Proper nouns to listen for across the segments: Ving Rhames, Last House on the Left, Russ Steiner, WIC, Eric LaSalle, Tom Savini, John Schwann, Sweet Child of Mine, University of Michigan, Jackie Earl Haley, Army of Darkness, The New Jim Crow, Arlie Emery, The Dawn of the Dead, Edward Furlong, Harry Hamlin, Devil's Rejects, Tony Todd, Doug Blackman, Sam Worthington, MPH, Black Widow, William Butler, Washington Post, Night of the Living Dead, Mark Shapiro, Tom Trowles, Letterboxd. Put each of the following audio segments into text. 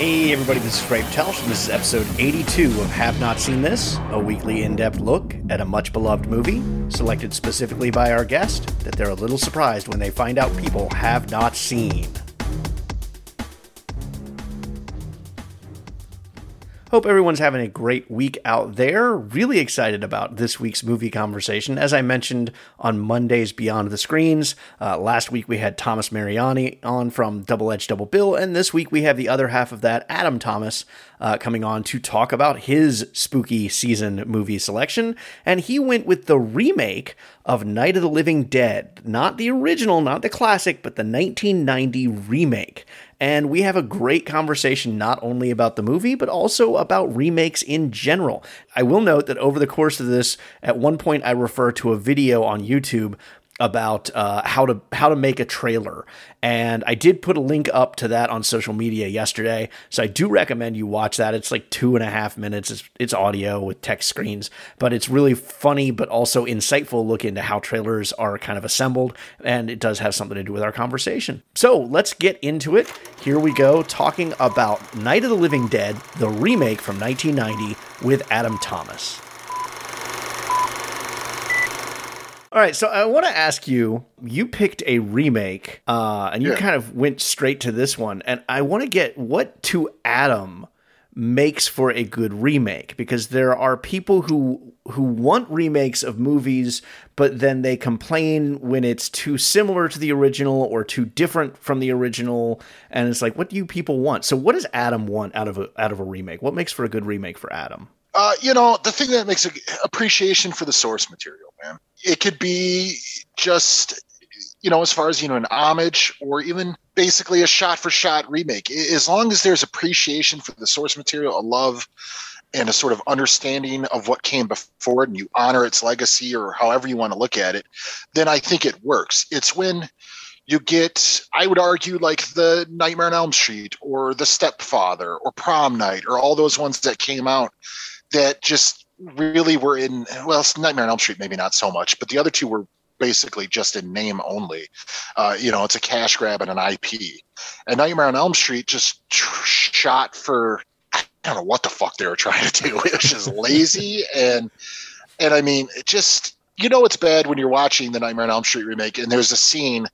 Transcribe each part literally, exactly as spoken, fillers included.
Hey everybody, this is Rafe Tell, and this is episode eighty-two of Have Not Seen This, a weekly in-depth look at a much-beloved movie, selected specifically by our guest, that they're a little surprised when they find out people have not seen. Hope everyone's having a great week out there. Really excited about this week's movie conversation. As I mentioned on Monday's Beyond the Screens, uh, last week we had Thomas Mariani on from Double Edge Double Bill, and this week we have the other half of that, Adam Thomas, uh, coming on to talk about his spooky season movie selection. And he went with the remake of Night of the Living Dead. Not the original, not the classic, but the nineteen ninety remake. And we have a great conversation not only about the movie, but also about remakes in general. I will note that over the course of this, at one point I refer to a video on YouTube about uh, how to how to make a trailer. And I did put a link up to that on social media yesterday. So I do recommend you watch that. It's like two and a half minutes. It's, it's audio with text screens, but it's really funny, but also insightful look into how trailers are kind of assembled. And it does have something to do with our conversation. So let's get into it. Here we go, talking about Night of the Living Dead, the remake from nineteen ninety with Adam Thomas. All right, so I want to ask you, you picked a remake, uh, and you yeah. kind of went straight to this one, and I want to get what to Adam makes for a good remake, because there are people who who want remakes of movies, but then they complain when it's too similar to the original or too different from the original, and it's like, what do you people want? So what does Adam want out of a, out of a remake? What makes for a good remake for Adam? Uh, you know, the thing that makes a, appreciation for the source material, man. It could be just, you know, as far as, you know, an homage or even basically a shot for shot remake. As long as there's appreciation for the source material, a love and a sort of understanding of what came before it, and you honor its legacy or however you want to look at it, then I think it works. It's when you get, I would argue, like the Nightmare on Elm Street or the Stepfather or Prom Night or all those ones that came out that just really were in, well, Nightmare on Elm Street maybe not so much, but the other two were basically just in name only. Uh, you know, it's a cash grab and an I P. And Nightmare on Elm Street just shot for, I don't know what the fuck they were trying to do. It was just lazy. And, and I mean, it just, you know, it's bad when you're watching the Nightmare on Elm Street remake and there's a scene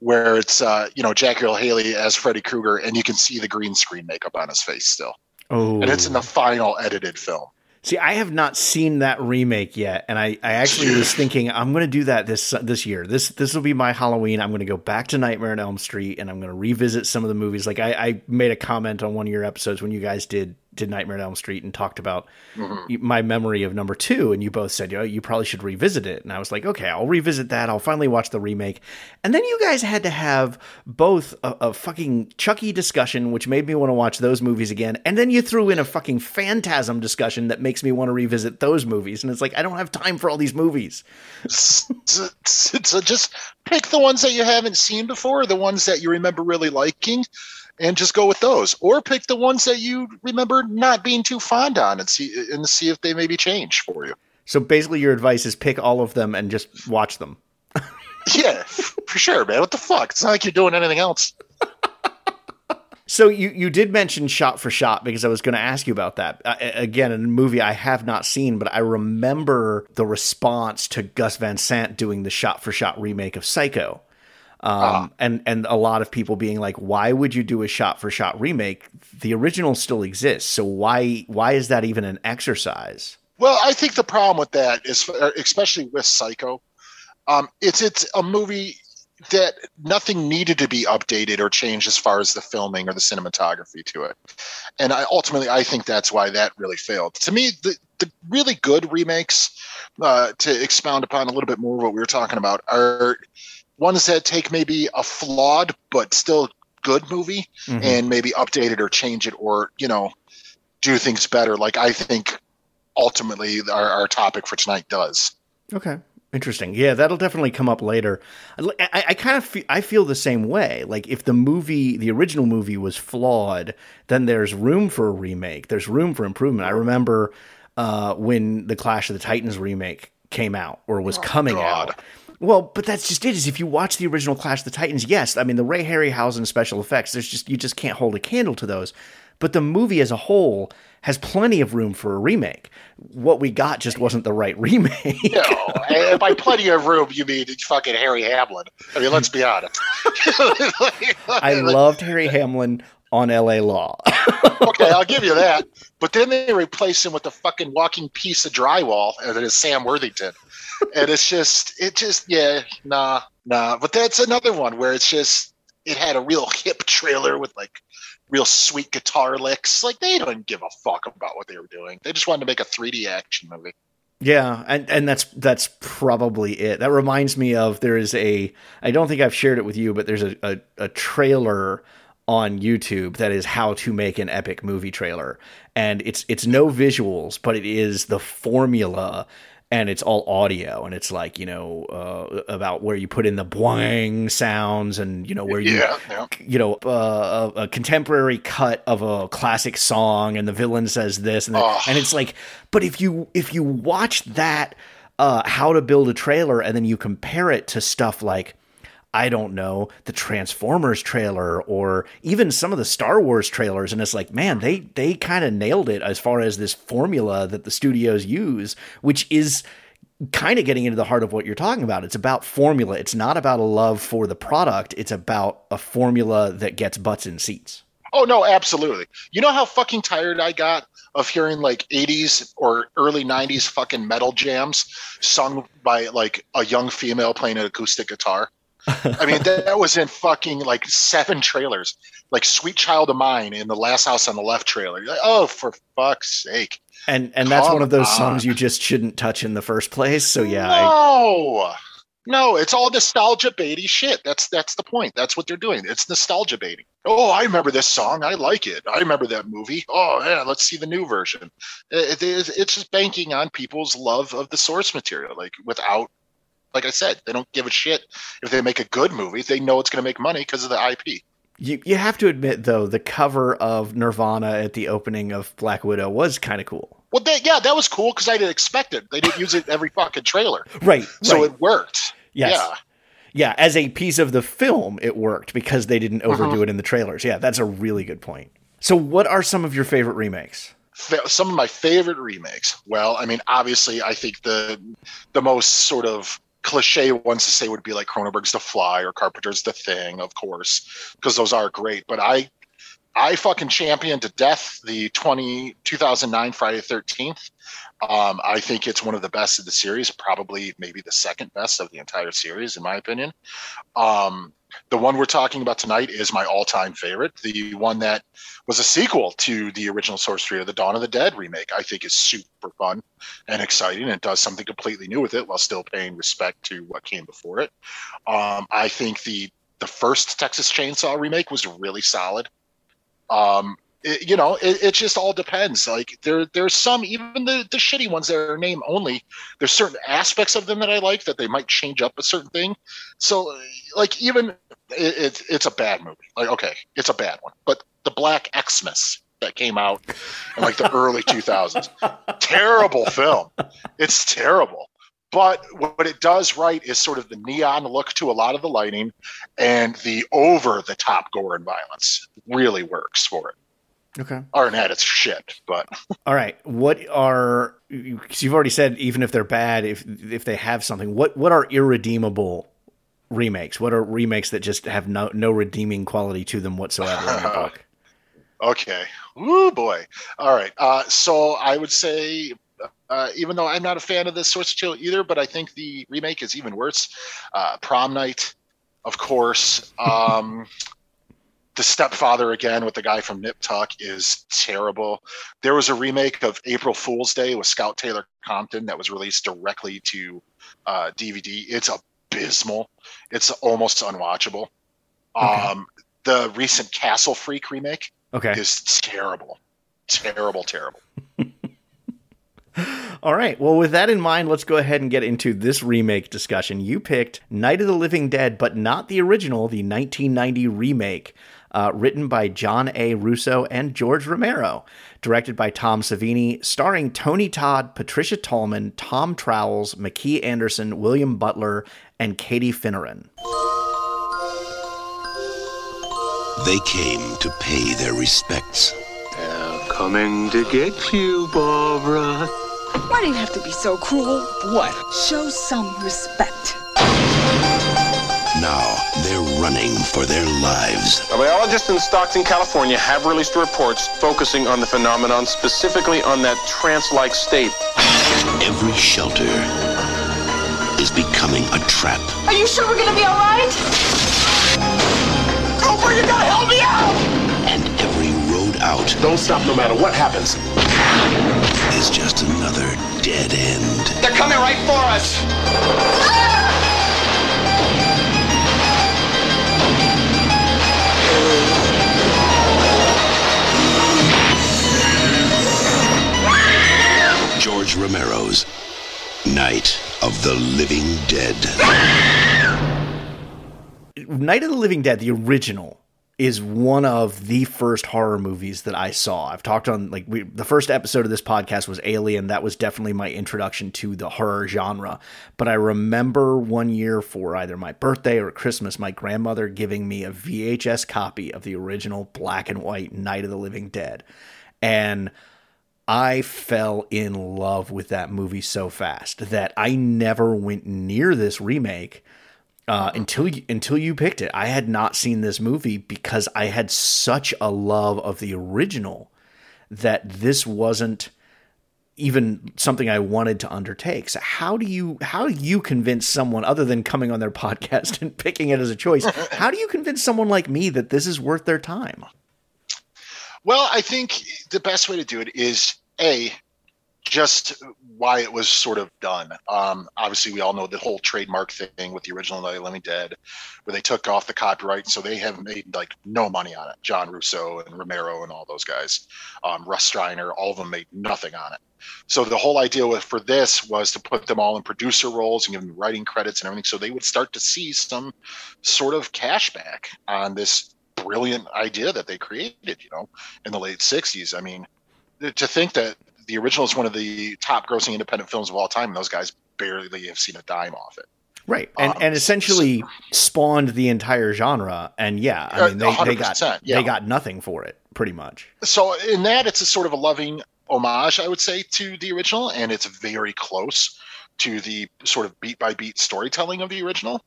where it's, uh, you know, Jackie Earl Haley as Freddy Krueger and you can see the green screen makeup on his face still. Oh, and it's in the final edited film. See, I have not seen that remake yet, and I, I actually was thinking I'm going to do that this this year. This this will be my Halloween. I'm going to go back to Nightmare on Elm Street, and I'm going to revisit some of the movies. Like I, I made a comment on one of your episodes when you guys did did Nightmare on Elm Street and talked about mm-hmm. my memory of number two, and you both said, you know, you probably should revisit it. And I was like, okay, I'll revisit that. I'll finally watch the remake. And then you guys had to have both a, a fucking Chucky discussion, which made me want to watch those movies again. And then you threw in a fucking Phantasm discussion that made makes me want to revisit those movies. And it's like, I don't have time for all these movies. so, so just pick the ones that you haven't seen before, the ones that you remember really liking, and just go with those. Or pick the ones that you remember not being too fond on and see and see if they maybe change for you. So basically your advice is pick all of them and just watch them. Yeah, for sure, man. What the fuck? It's not like you're doing anything else. So you, you did mention shot for shot because I was going to ask you about that. Uh, again, a movie I have not seen, but I remember the response to Gus Van Sant doing the shot for shot remake of Psycho. Um, uh-huh. and, and a lot of people being like, why would you do a shot for shot remake? The original still exists. So why, why is that even an exercise? Well, I think the problem with that is, especially with Psycho, um, it's, it's a movie that nothing needed to be updated or changed as far as the filming or the cinematography to it. And I ultimately, I think that's why that really failed. To me, the, the really good remakes, uh, to expound upon a little bit more what we were talking about, are ones that take maybe a flawed but still good movie mm-hmm. and maybe update it or change it or, you know, do things better. Like I think ultimately our, our topic for tonight does. Okay. Interesting. Yeah, that'll definitely come up later. I, I kind of fe- I feel the same way. Like if the movie, the original movie was flawed, then there's room for a remake. There's room for improvement. I remember uh, when the Clash of the Titans remake came out or was oh, coming God. out. Well, but that's just it. Is if you watch the original Clash of the Titans, yes, I mean the Ray Harryhausen special effects. There's just you just can't hold a candle to those. but the movie as a whole has plenty of room for a remake. What we got just wasn't the right remake. No, and by plenty of room, you mean fucking Harry Hamlin. I mean, let's be honest. I loved Harry Hamlin on L A Law. Okay, I'll give you that. But then they replace him with a fucking walking piece of drywall that is Sam Worthington. And it's just, it just, yeah, nah, nah. But that's another one where it's just, it had a real hip trailer with like real sweet guitar licks. Like they didn't give a fuck about what they were doing. They just wanted to make a three D action movie. Yeah, and, and that's that's probably it. That reminds me of, there is a, I don't think I've shared it with you, but there's a, a, a trailer on YouTube that is how to make an epic movie trailer. And it's it's no visuals, but it is the formula, and it's all audio, and it's like, you know, uh, about where you put in the boing sounds, and, you know, where you, yeah, yeah. you know, uh, a, a contemporary cut of a classic song, and the villain says this, and, oh. and it's like, but if you, if you watch that, uh, how to build a trailer, and then you compare it to stuff like, I don't know, the Transformers trailer, or even some of the Star Wars trailers. And it's like, man, they they kind of nailed it as far as this formula that the studios use, which is kind of getting into the heart of what you're talking about. It's about formula. It's not about a love for the product. It's about a formula that gets butts in seats. Oh, no, absolutely. You know how fucking tired I got of hearing like eighties or early nineties fucking metal jams sung by like a young female playing an acoustic guitar? I mean, that, that was in fucking like seven trailers, like Sweet Child of Mine in the Last House on the Left trailer. You're like, oh, for fuck's sake. And and that's one of those on. songs you just shouldn't touch in the first place. So, yeah. No, I... no, it's all nostalgia baiting shit. That's that's the point. That's what they're doing. It's nostalgia baiting. Oh, I remember this song. I like it. I remember that movie. Oh, yeah, let's see the new version. It, it, it's just banking on people's love of the source material, like without. Like I said, they don't give a shit if they make a good movie. They know it's going to make money because of the I P. You you have to admit, though, the cover of Nirvana at the opening of Black Widow was kind of cool. Well, they, yeah, that was cool because I didn't expect it. They didn't use it every fucking trailer. Right. So right. It worked. Yes. Yeah. Yeah, as a piece of the film, it worked because they didn't overdo mm-hmm. it in the trailers. Yeah, that's a really good point. So what are some of your favorite remakes? Some of my favorite remakes. Well, I mean, obviously, I think the the most sort of cliche ones to say would be like Cronenberg's The Fly or Carpenter's The Thing, of course, because those are great. But I I fucking champion to death the twenty, two thousand nine Friday the thirteenth. Um, I think it's one of the best of the series, probably maybe the second best of the entire series, in my opinion. Um, the one we're talking about tonight is my all-time favorite. The one that was a sequel to the original source trio, The Dawn of the Dead remake, I think is super fun and exciting, and does something completely new with it while still paying respect to what came before it. Um, I think the the first Texas Chainsaw remake was really solid. Um, it, you know, it, it just all depends. Like there, there's some, even the, the shitty ones that are name only, there's certain aspects of them that I like that they might change up a certain thing. So like, even it, it, it's a bad movie. Like, okay, it's a bad one, but the Black Xmas that came out in like the early two thousands, terrible film. It's terrible. But what it does right is sort of the neon look to a lot of the lighting, and the over-the-top gore and violence really works for it. Okay. Other than that, it's shit. But all right, what are? Because you've already said, even if they're bad, if if they have something, what what are irredeemable remakes? What are remakes that just have no no redeeming quality to them whatsoever in your book? Okay. Ooh boy. All right. Uh, so I would say. Uh, even though I'm not a fan of this source material either, but I think the remake is even worse. Uh, Prom Night, of course. Um, the Stepfather again with the guy from Nip Tuck is terrible. There was a remake of April Fool's Day with Scout Taylor Compton that was released directly to uh, D V D. It's abysmal. It's almost unwatchable. Okay. Um, the recent Castle Freak remake okay. is terrible. Terrible, terrible. All right. Well, with that in mind, let's go ahead and get into this remake discussion. You picked Night of the Living Dead, but not the original, the nineteen ninety remake, uh, written by John A. Russo and George Romero, directed by Tom Savini, starring Tony Todd, Patricia Tallman, Tom Trowles, McKee Anderson, William Butler, and Katie Finneran. They came to pay their respects. coming to get you, Barbara. Why do you have to be so cruel? What? Show some respect. Now, they're running for their lives. A biologist in Stockton, California have released reports focusing on the phenomenon, specifically on that trance-like state. Every shelter is becoming a trap. Are you sure we're gonna be all right? Cooper, you gotta help me out! And every road out... Don't stop no matter what happens. ...is just another dead end. They're coming right for us! Ah! George Romero's Night of the Living Dead. Night of the Living Dead, the original, is one of the first horror movies that I saw. I've talked on, like, we, the first episode of this podcast was Alien. That was definitely my introduction to the horror genre. But I remember one year for either my birthday or Christmas, my grandmother giving me a V H S copy of the original black and white Night of the Living Dead. And I fell in love with that movie so fast that I never went near this remake uh, until you, until you picked it. I had not seen this movie because I had such a love of the original that this wasn't even something I wanted to undertake. So how do you how do you convince someone other than coming on their podcast and picking it as a choice? How do you convince someone like me that this is worth their time? Well, I think the best way to do it is, A, just why it was sort of done. Um, obviously, we all know the whole trademark thing with the original Night of the Living Dead, where they took off the copyright, so they have made, like, no money on it. John Russo and Romero and all those guys, um, Russ Steiner, all of them made nothing on it. So the whole idea with, for this was to put them all in producer roles and give them writing credits and everything, so they would start to see some sort of cash back on this brilliant idea that they created, you know, in the late sixties. I mean, to think that the original is one of the top grossing independent films of all time, and those guys barely have seen a dime off it. Right. And um, and essentially so, spawned the entire genre. And yeah, I mean, they, they got yeah. they got nothing for it, pretty much. So in that, it's a sort of a loving homage, I would say, to the original. And it's very close to the sort of beat by beat storytelling of the original.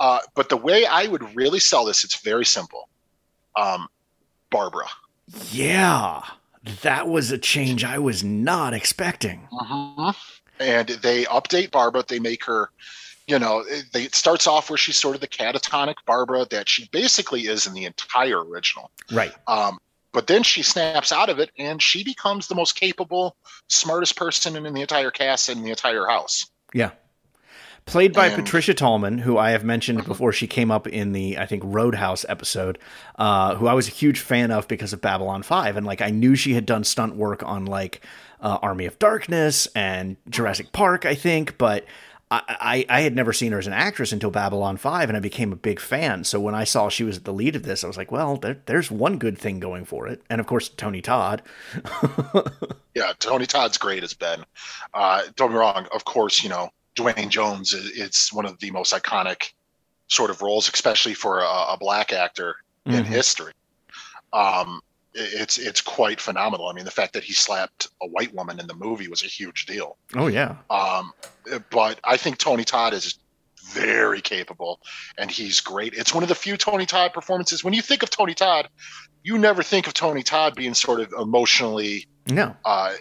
Uh, but the way I would really sell this, it's very simple. Um, Barbara. Yeah, that was a change I was not expecting. Uh-huh. And they update Barbara. They make her, you know, it, they, it starts off where she's sort of the catatonic Barbara that she basically is in the entire original. Right. Um, but then she snaps out of it and she becomes the most capable, smartest person in, in the entire cast and the entire house. Yeah. Played by and, Patricia Tallman, who I have mentioned before, she came up in the, I think, Roadhouse episode, uh, who I was a huge fan of because of Babylon five. And, like, I knew she had done stunt work on, like, uh, Army of Darkness and Jurassic Park, I think. But I, I, I had never seen her as an actress until Babylon five, and I became a big fan. So when I saw she was at the lead of this, I was like, well, there, there's one good thing going for it. And, of course, Tony Todd. Yeah, Tony Todd's great as Ben. Uh, don't get me wrong. Of course, you know, Dwayne Jones, it's one of the most iconic sort of roles, especially for a, a black actor in mm-hmm. history. Um, it's it's quite phenomenal. I mean, the fact that he slapped a white woman in the movie was a huge deal. Oh, yeah. Um, but I think Tony Todd is very capable, and he's great. It's one of the few Tony Todd performances. When you think of Tony Todd, you never think of Tony Todd being sort of emotionally, no, uh,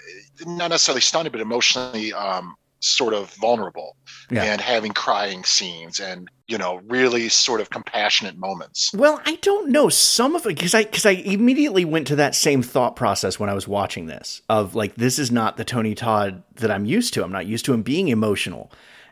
not necessarily stunted, but emotionally um sort of vulnerable yeah. and having crying scenes and, you know, really sort of compassionate moments. Well, I don't know. Some of it, because I, because I immediately went to that same thought process when I was watching this of like, this is not the Tony Todd that I'm used to. I'm not used to him being emotional.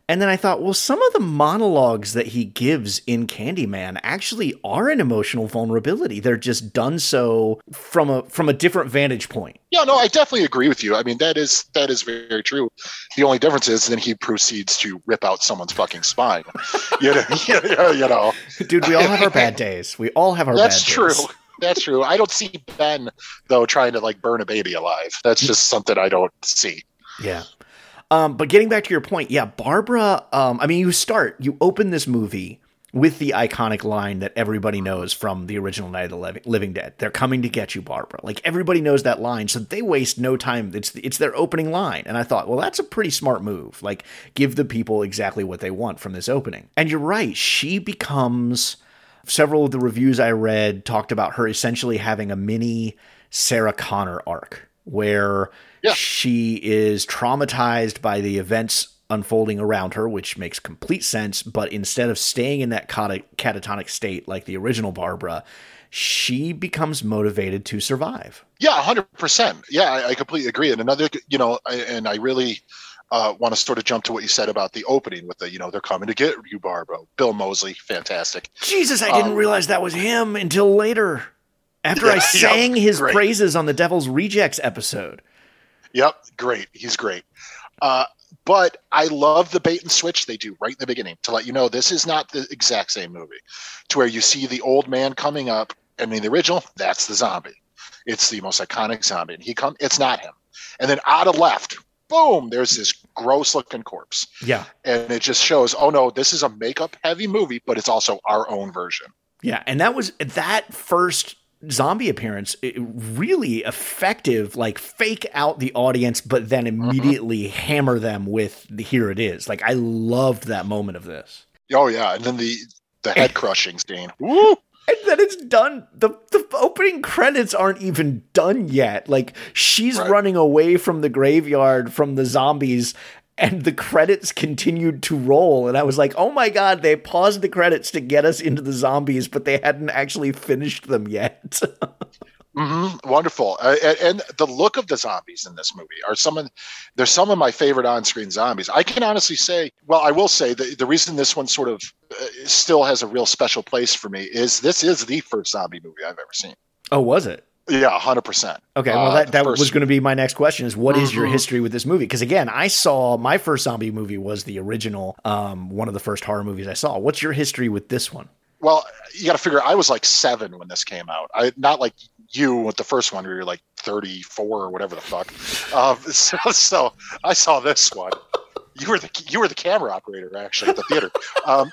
And then I thought, well, some of the monologues that he gives in Candyman actually are an emotional vulnerability. They're just done so from a from a different vantage point. Yeah, no, I definitely agree with you. I mean, that is that is very true. The only difference is then he proceeds to rip out someone's fucking spine. you, know, you know, dude, we all have our bad days. We all have our That's bad days. That's true. That's true. I don't see Ben though trying to like burn a baby alive. That's just something I don't see. Yeah. Um, but getting back to your point, yeah, Barbara, um, I mean, you start, you open this movie with the iconic line that everybody knows from the original Night of the Living Dead. They're coming to get you, Barbara. Like, everybody knows that line, so they waste no time. It's it's their opening line. And I thought, well, that's a pretty smart move. Like, give the people exactly what they want from this opening. And you're right. She becomes, several of the reviews I read talked about her essentially having a mini Sarah Connor arc where yeah. she is traumatized by the events unfolding around her, which makes complete sense, but instead of staying in that catatonic state like the original Barbara, she becomes motivated to survive. Yeah, one hundred percent. Yeah, I, I completely agree. And another, you know, I, and I really uh, want to sort of jump to what you said about the opening with the, you know, they're coming to get you, Barbara. Bill Moseley, fantastic. Jesus, I didn't um, realize that was him until later, after yeah, I sang yeah, his great. praises on the Devil's Rejects episode. Yep, great. He's great. Uh, But I love the bait and switch they do right in the beginning to let you know this is not the exact same movie, to where you see the old man coming up, and in the original, that's the zombie. It's the most iconic zombie. And he come, it's not him. And then out of left, boom, there's this gross-looking corpse. Yeah. And it just shows, oh, no, this is a makeup-heavy movie, but it's also our own version. Yeah, and that was – that first – zombie appearance, it really effective, like fake out the audience, but then immediately mm-hmm. hammer them with the, here it is. Like, I loved that moment of this. Oh yeah. And then the, the head crushing scene. Woo! And then it's done. The the opening credits aren't even done yet. Like, she's right. running away from the graveyard, from the zombies, and the credits continued to roll. And I was like, oh my God, they paused the credits to get us into the zombies, but they hadn't actually finished them yet. mm-hmm. Wonderful. Uh, and, and the look of the zombies in this movie are some of, they're some of my favorite on-screen zombies. I can honestly say, well, I will say the, the reason this one sort of uh, still has a real special place for me is this is the first zombie movie I've ever seen. Oh, was it? Yeah, one hundred percent. Okay, well, that, that uh, was going to be my next question is what mm-hmm. is your history with this movie? Because, again, I saw my first zombie movie was the original, um, one of the first horror movies I saw. What's your history with this one? Well, you got to figure I was like seven when this came out. I Not like you with the first one where you're like thirty-four or whatever the fuck. um, so, so I saw this one. You were the, you were the camera operator, actually, at the theater. Um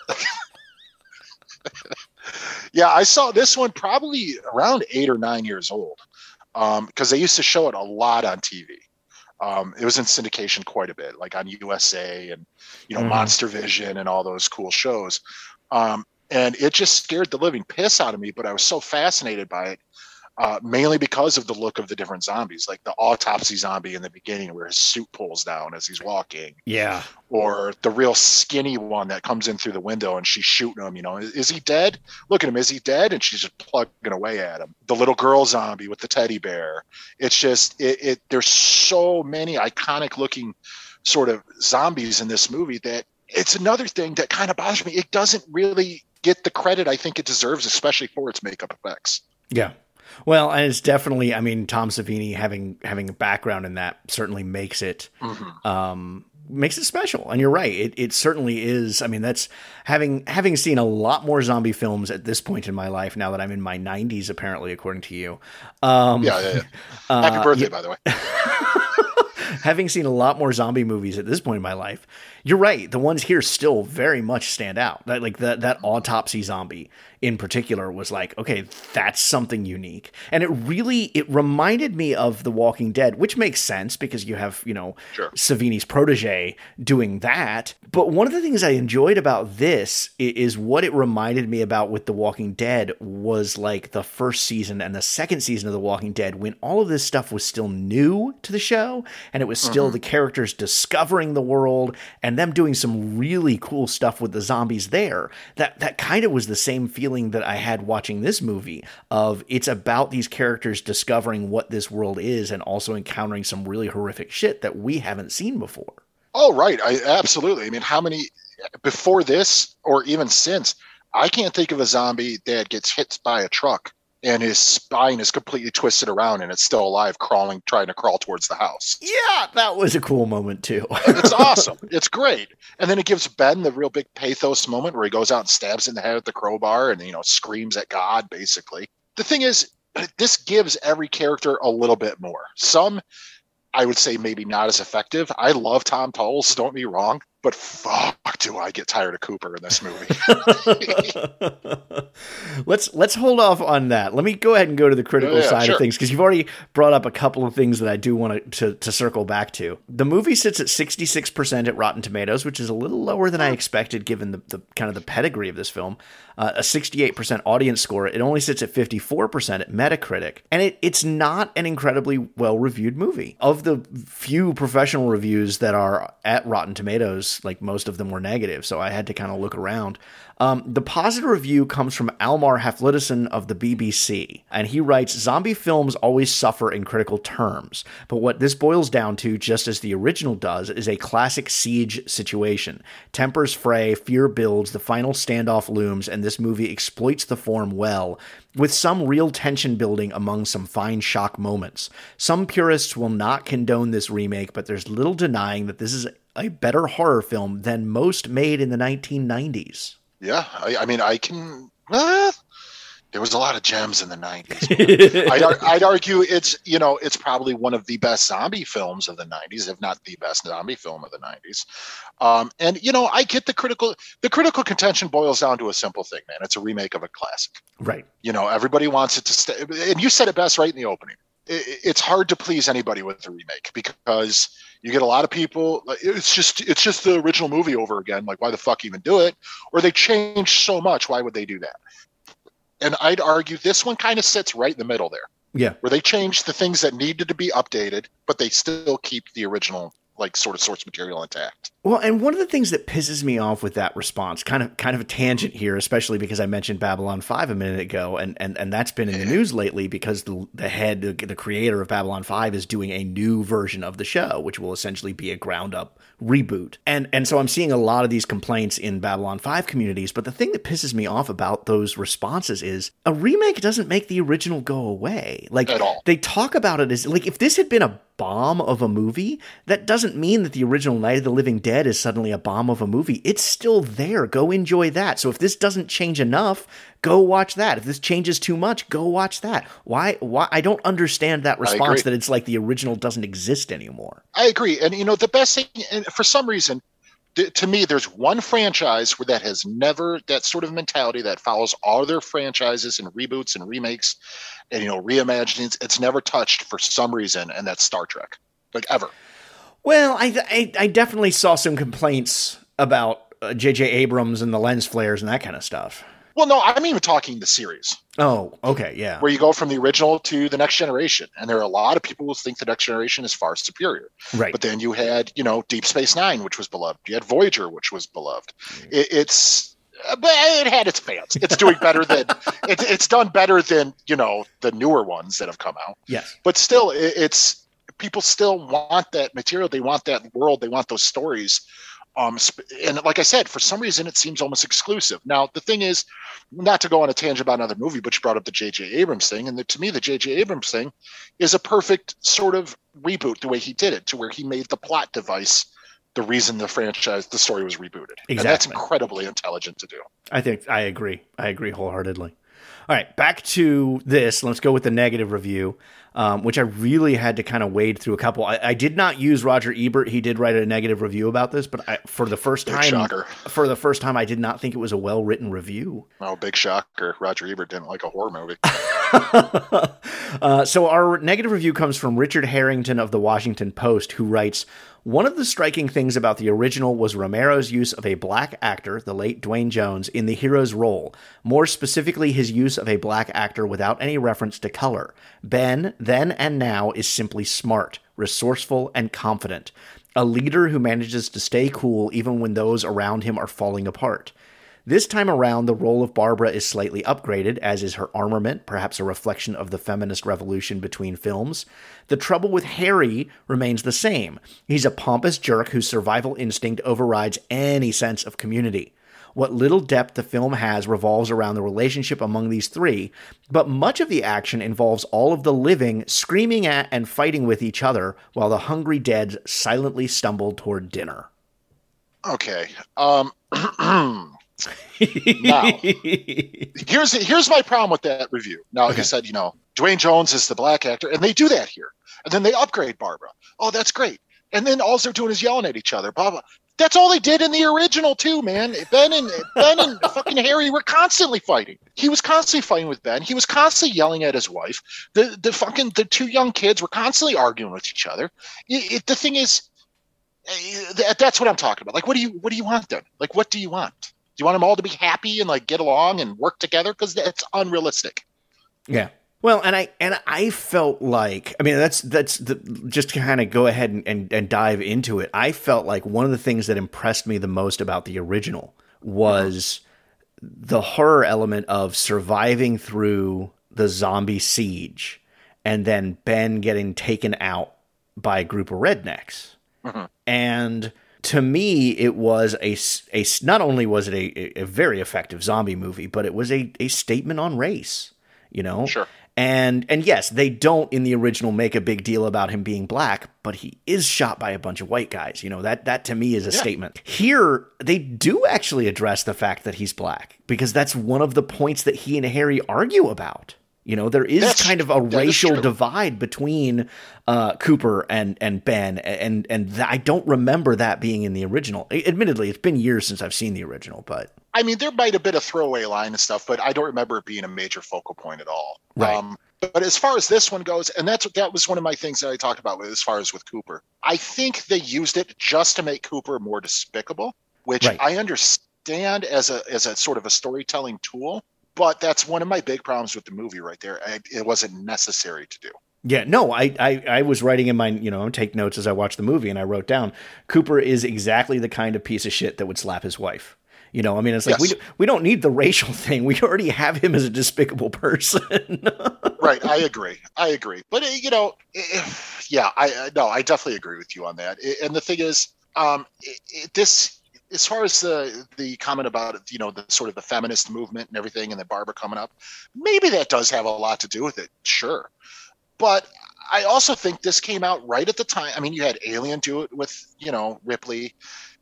Yeah, I saw this one probably around eight or nine years old um, because they used to show it a lot on T V. Um, it was in syndication quite a bit, like on U S A and, you know, mm. Monster Vision and all those cool shows. Um, and it just scared the living piss out of me, but I was so fascinated by it, uh, mainly because of the look of the different zombies, like the autopsy zombie in the beginning where his suit pulls down as he's walking. Yeah. Or the real skinny one that comes in through the window and she's shooting him, you know, is, is he dead? Look at him. Is he dead? And she's just plugging away at him. The little girl zombie with the teddy bear. It's just, it, it there's so many iconic looking sort of zombies in this movie that it's another thing that kind of bothers me. It doesn't really get the credit I think it deserves, especially for its makeup effects. Yeah. Well, and it's definitely, I mean, Tom Savini having, having a background in that certainly makes it, mm-hmm. um, makes it special. And you're right. It, it certainly is. I mean, that's having, having seen a lot more zombie films at this point in my life, now that I'm in my nineties, apparently, according to you. Um, yeah, yeah, yeah. Happy uh, birthday, yeah. by the way. Having seen a lot more zombie movies at this point in my life, you're right. The ones here still very much stand out. That, like that, that autopsy zombie in particular was like, okay, that's something unique. And it really, it reminded me of The Walking Dead, which makes sense because you have, you know, sure. Savini's protege doing that. But one of the things I enjoyed about this is what it reminded me about with The Walking Dead was like the first season and the second season of The Walking Dead, when all of this stuff was still new to the show. And it was still mm-hmm. the characters discovering the world and them doing some really cool stuff with the zombies there. That that kind of was the same feeling that I had watching this movie of it's about these characters discovering what this world is and also encountering some really horrific shit that we haven't seen before. Oh, right. I, absolutely. I mean, how many before this or even since, I can't think of a zombie that gets hit by a truck and his spine is completely twisted around and it's still alive, crawling, trying to crawl towards the house. Yeah, that was a cool moment too. It's awesome. It's great. And then it gives Ben the real big pathos moment where he goes out and stabs in the head with the crowbar and, you know, screams at God, basically. The thing is, this gives every character a little bit more. Some, I would say, maybe not as effective. I love Tom Tolles, don't be wrong, but fuck, do I get tired of Cooper in this movie? let's let's hold off on that. Let me go ahead and go to the critical yeah, side sure. of things, because you've already brought up a couple of things that I do want to to circle back to. The movie sits at sixty-six percent at Rotten Tomatoes, which is a little lower than I expected given the, the kind of the pedigree of this film. Uh, a sixty-eight percent audience score. It only sits at fifty-four percent at Metacritic, and it, it's not an incredibly well-reviewed movie. Of the few professional reviews that are at Rotten Tomatoes, like most of them were negative, so I had to kind of look around. Um, the positive review comes from Almar Haflidason of the B B C, and he writes, "Zombie films always suffer in critical terms, but what this boils down to, just as the original does, is a classic siege situation. Tempers fray, fear builds, the final standoff looms, and this movie exploits the form well, with some real tension building among some fine shock moments. Some purists will not condone this remake, but there's little denying that this is a better horror film than most made in the nineteen nineties. Yeah, I, I mean, I can... Uh, there was a lot of gems in the nineties. I'd, ar- I'd argue it's, you know, it's probably one of the best zombie films of the nineties, if not the best zombie film of the nineties. Um, and, you know, I get the critical... The critical contention boils down to a simple thing, man. It's a remake of a classic. Right. You know, everybody wants it to stay... And you said it best right in the opening. It, it's hard to please anybody with a remake, because... You get a lot of people, it's just it's just the original movie over again. Like, why the fuck even do it? Or they change so much, why would they do that? And I'd argue this one kind of sits right in the middle there. Yeah. Where they changed the things that needed to be updated, but they still keep the original, like, sort of source material intact. Well, and one of the things that pisses me off with that response, kind of kind of a tangent here, especially because I mentioned Babylon five a minute ago, and and, and that's been in the news lately because the the head, the, the creator of Babylon five is doing a new version of the show, which will essentially be a ground-up reboot. And and so I'm seeing a lot of these complaints in Babylon five communities, but the thing that pisses me off about those responses is a remake doesn't make the original go away. Like, at all. They talk about it as, like, if this had been a bomb of a movie, that doesn't mean that the original Night of the Living Dead Dead is suddenly a bomb of a movie. It's still there. Go enjoy that. So if this doesn't change enough, go watch that. If this changes too much, go watch that. Why? Why? I don't understand that response that it's like the original doesn't exist anymore. I agree. And you know, the best thing, and for some reason, th- to me, there's one franchise where that has never, that sort of mentality that follows all their franchises and reboots and remakes and, you know, reimaginings. It's never touched for some reason. And that's Star Trek, like ever. Well, I, I I definitely saw some complaints about J J Uh, Abrams and the lens flares and that kind of stuff. Well, no, I'm even talking the series. Oh, okay, yeah. Where you go from the original to the Next Generation. And there are a lot of people who think the Next Generation is far superior. Right. But then you had, you know, Deep Space Nine, which was beloved. You had Voyager, which was beloved. It, it's... But it had its fans. It's doing better than it, it's done better than, you know, the newer ones that have come out. Yes. But still, it, it's... people still want that material. They want that world. They want those stories. Um, and like I said, for some reason, it seems almost exclusive. Now, the thing is, not to go on a tangent about another movie, but you brought up the J J Abrams thing. And the, to me, the J J Abrams thing is a perfect sort of reboot the way he did it, to where he made the plot device the reason the franchise, the story was rebooted. Exactly. And that's incredibly intelligent to do. I think I agree. I agree wholeheartedly. All right, back to this. Let's go with the negative review, um, which I really had to kind of wade through a couple. I, I did not use Roger Ebert. He did write a negative review about this, but I, for the first time, big shocker. for the first time, I did not think it was a well-written review. Oh, big shocker. Roger Ebert didn't like a horror movie. uh, so our negative review comes from Richard Harrington of the Washington Post, who writes, "One of the striking things about the original was Romero's use of a black actor, the late Dwayne Jones, in the hero's role, more specifically his use of a black actor without any reference to color. Ben, then and now, is simply smart, resourceful, and confident, a leader who manages to stay cool even when those around him are falling apart. This time around, the role of Barbara is slightly upgraded, as is her armament, perhaps a reflection of the feminist revolution between films. The trouble with Harry remains the same. He's a pompous jerk whose survival instinct overrides any sense of community. What little depth the film has revolves around the relationship among these three, but much of the action involves all of the living screaming at and fighting with each other while the hungry dead silently stumble toward dinner." Okay. Um... Now, here's here's my problem with that review. Now, like okay. I said, you know, Dwayne Jones is the black actor, and they do that here. And then they upgrade Barbara. Oh, that's great. And then all they're doing is yelling at each other. Blah, blah. That's all they did in the original too, man. Ben and Ben and fucking Harry were constantly fighting. He was constantly fighting with Ben. He was constantly yelling at his wife. The the fucking the two young kids were constantly arguing with each other. It, it, the thing is, that, that's what I'm talking about. Like, what do you what do you want then? Like, what do you want? Do you want them all to be happy and like get along and work together? Because that's unrealistic. Yeah. Well, and I and I felt like, I mean, that's that's the, just to kind of go ahead and, and, and dive into it. I felt like one of the things that impressed me the most about the original was the horror element of surviving through the zombie siege and then Ben getting taken out by a group of rednecks. Mm-hmm. And to me, it was a, a not only was it a, a very effective zombie movie, but it was a, a statement on race, you know? Sure. And and yes, they don't in the original make a big deal about him being black, but he is shot by a bunch of white guys. You know, that that to me is a yeah. statement. Here, they do actually address the fact that he's black, because that's one of the points that he and Harry argue about. You know, there is that's, kind of a racial divide between uh, Cooper and, and Ben, and and th- I don't remember that being in the original. Admittedly, it's been years since I've seen the original, but... I mean, there might have been a throwaway line and stuff, but I don't remember it being a major focal point at all. Right. Um, but as far as this one goes, and that's that was one of my things that I talked about with as far as with Cooper. I think they used it just to make Cooper more despicable, which right. I understand as a as a sort of a storytelling tool. But that's one of my big problems with the movie right there. I, it wasn't necessary to do. Yeah, no, I, I, I was writing in my, you know, take notes as I watched the movie, and I wrote down, Cooper is exactly the kind of piece of shit that would slap his wife. You know, I mean, it's like, yes. we, we don't need the racial thing. We already have him as a despicable person. Right. I agree. I agree. But, uh, you know, if, yeah, I no, I definitely agree with you on that. And the thing is, um, it, it, this as far as the, the comment about, you know, the sort of the feminist movement and everything and the Barbara coming up, maybe that does have a lot to do with it. Sure. But I also think this came out right at the time. I mean, you had Alien do it with, you know, Ripley.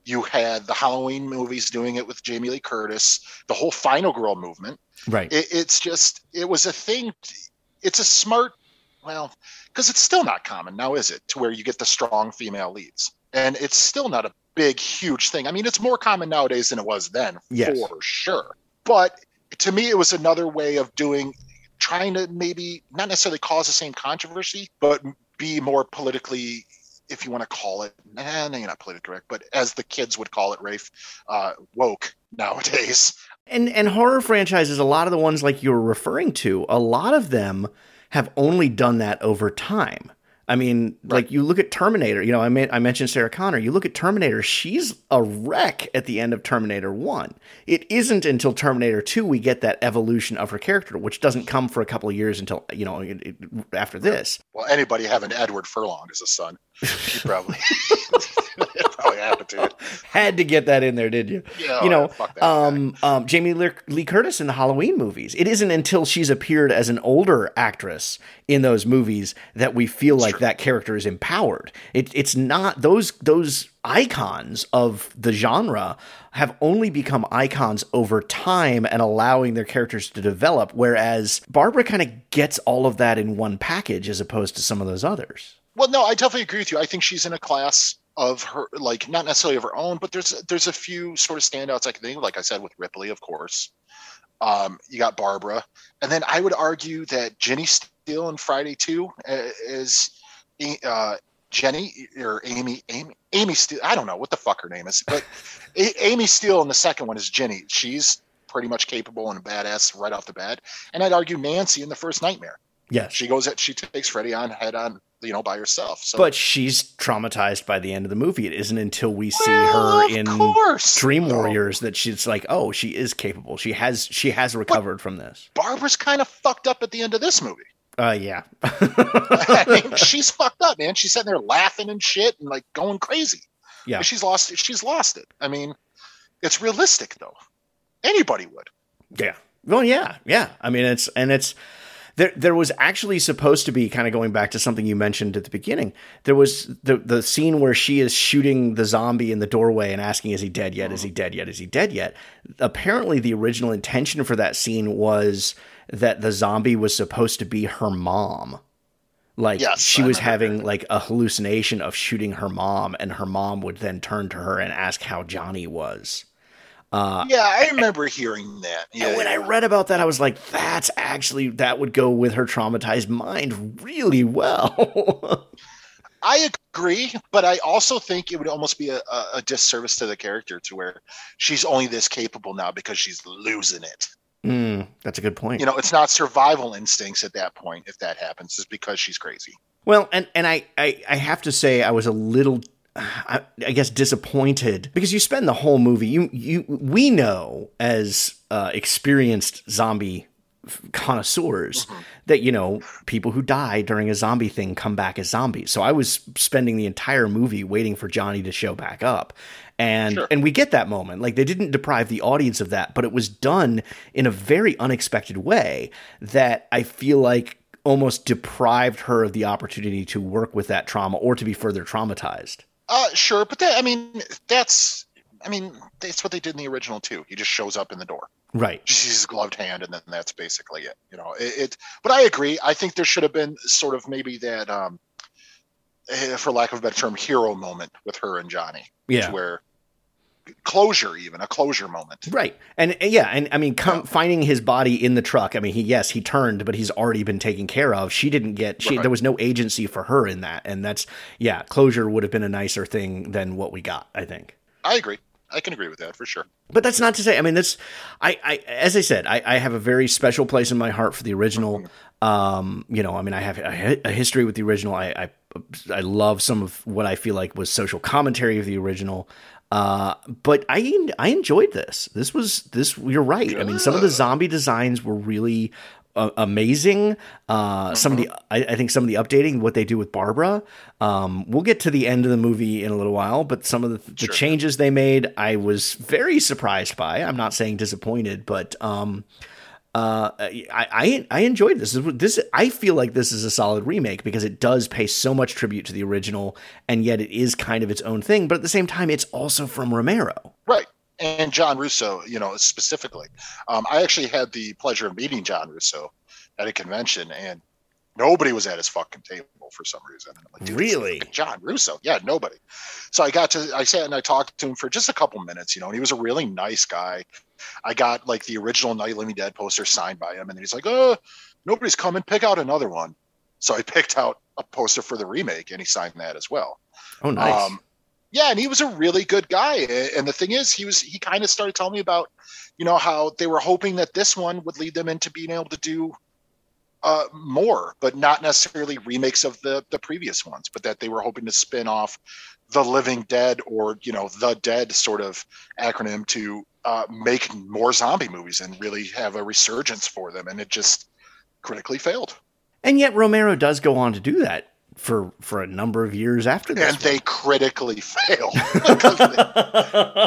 You had the Halloween movies doing it with Jamie Lee Curtis, the whole Final Girl movement. Right. It, it's just, it was a thing. It's a smart, well, because it's still not common now, is it? To where you get the strong female leads. And it's still not a big, huge thing. I mean, it's more common nowadays than it was then, yes. for sure. But to me, it was another way of doing, trying to maybe not necessarily cause the same controversy, but be more politically, if you want to call it, nah, nah, you're not politically correct, but as the kids would call it, Rafe, uh, woke nowadays. And and horror franchises, a lot of the ones like you were referring to, a lot of them have only done that over time. I mean, right. like you look at Terminator, you know, I mean, I mentioned Sarah Connor, you look at Terminator, she's a wreck at the end of Terminator one. It isn't until Terminator two we get that evolution of her character, which doesn't come for a couple of years until, you know, it, it, after this. Well, anybody having Edward Furlong as a son, she probably, probably happened to it. Had to get that in there, did you? Yeah, you know, fuck that um, um, Jamie Lee Curtis in the Halloween movies. It isn't until she's appeared as an older actress in those movies that we feel it's like true. That character is empowered. It, it's not those those icons of the genre have only become icons over time and allowing their characters to develop, whereas Barbara kind of gets all of that in one package as opposed to some of those others. Well, no, I definitely agree with you. I think she's in a class of her, like not necessarily of her own, but there's there's a few sort of standouts I can think of, like I said, with Ripley, of course. Um, you got Barbara. And then I would argue that Jenny Steele in Friday two is uh, Jenny or Amy, Amy, Amy Steele. I don't know what the fuck her name is, but Amy Steele in the second one is Jenny. She's pretty much capable and a badass right off the bat. And I'd argue Nancy in the first Nightmare. Yeah, she goes at she takes Freddy on head on, you know, by herself. So. But she's traumatized by the end of the movie. It isn't until we see well, her in course. Dream Warriors that she's like, oh, she is capable. She has she has recovered but from this. Barbara's kind of fucked up at the end of this movie. Uh, yeah. I mean, she's fucked up, man. She's sitting there laughing and shit and like going crazy. Yeah, but she's lost. She's lost it. I mean, it's realistic though. Anybody would. Yeah. Well, yeah, yeah. I mean, it's and it's. There there was actually supposed to be, kind of going back to something you mentioned at the beginning, there was the, the scene where she is shooting the zombie in the doorway and asking, is he dead yet? Is he dead yet? Is he dead yet? Apparently, the original intention for that scene was that the zombie was supposed to be her mom, Like, yes, she was having, like, a hallucination of shooting her mom, and her mom would then turn to her and ask how Johnny was. Uh, yeah, I remember and, hearing that. Yeah, and when yeah. I read about that, I was like, that's actually, that would go with her traumatized mind really well. I agree, but I also think it would almost be a, a disservice to the character to where she's only this capable now because she's losing it. Mm, that's a good point. You know, it's not survival instincts at that point if that happens. It's because she's crazy. Well, and, and I, I, I have to say I was a little... I, I guess disappointed because you spend the whole movie. You, you, we know as uh, experienced zombie connoisseurs mm-hmm. that, you know, people who die during a zombie thing come back as zombies. So I was spending the entire movie waiting for Johnny to show back up. And, sure. and we get that moment. Like, they didn't deprive the audience of that, but it was done in a very unexpected way that I feel like almost deprived her of the opportunity to work with that trauma or to be further traumatized. Uh, sure, but that, I mean, that's, I mean, that's what they did in the original too. He just shows up in the door, right? She sees his gloved hand, and then that's basically it. You know, it. it but I agree. I think there should have been sort of maybe that, um, for lack of a better term, hero moment with her and Johnny. Yeah, where closure, even a closure moment, right? And, and yeah, and I mean, com- finding his body in the truck. I mean, he yes, he turned, but he's already been taken care of. She didn't get. She right. There was no agency for her in that, and that's yeah. Closure would have been a nicer thing than what we got, I think. I agree. I can agree with that for sure. But that's not to say, I mean, that's, I, I, as I said, I, I have a very special place in my heart for the original. Um, you know, I mean, I have a, a history with the original. I, I, I love some of what I feel like was social commentary of the original. Uh, but I, I enjoyed this. This was this, you're right. Yeah. I mean, some of the zombie designs were really uh, amazing. Uh, mm-hmm. Some of the, I, I think some of the updating, what they do with Barbara, um, we'll get to the end of the movie in a little while, but some of the, the sure. changes they made, I was very surprised by. I'm not saying disappointed, but, um, uh, I, I, I enjoyed this. This, I feel like this is a solid remake because it does pay so much tribute to the original, and yet it is kind of its own thing. But at the same time, it's also from Romero, right? And John Russo, you know, specifically. Um, I actually had the pleasure of meeting John Russo at a convention, and nobody was at his fucking table for some reason. And I'm like, dude, really? John Russo? Yeah, nobody. So I got to, I sat and I talked to him for just a couple minutes, you know, and he was a really nice guy. I got like the original Night of the Living Dead poster signed by him, and then he's like, "Oh, nobody's coming. Pick out another one." So I picked out a poster for the remake, and he signed that as well. Oh, nice. Um, yeah, and he was a really good guy. And the thing is, he was—he kind of started telling me about, you know, how they were hoping that this one would lead them into being able to do uh, more, but not necessarily remakes of the the previous ones, but that they were hoping to spin off the Living Dead, or, you know, the Dead sort of acronym, to uh, make more zombie movies and really have a resurgence for them. And it just critically failed. And yet Romero does go on to do that for, for a number of years after this. And one. They critically fail.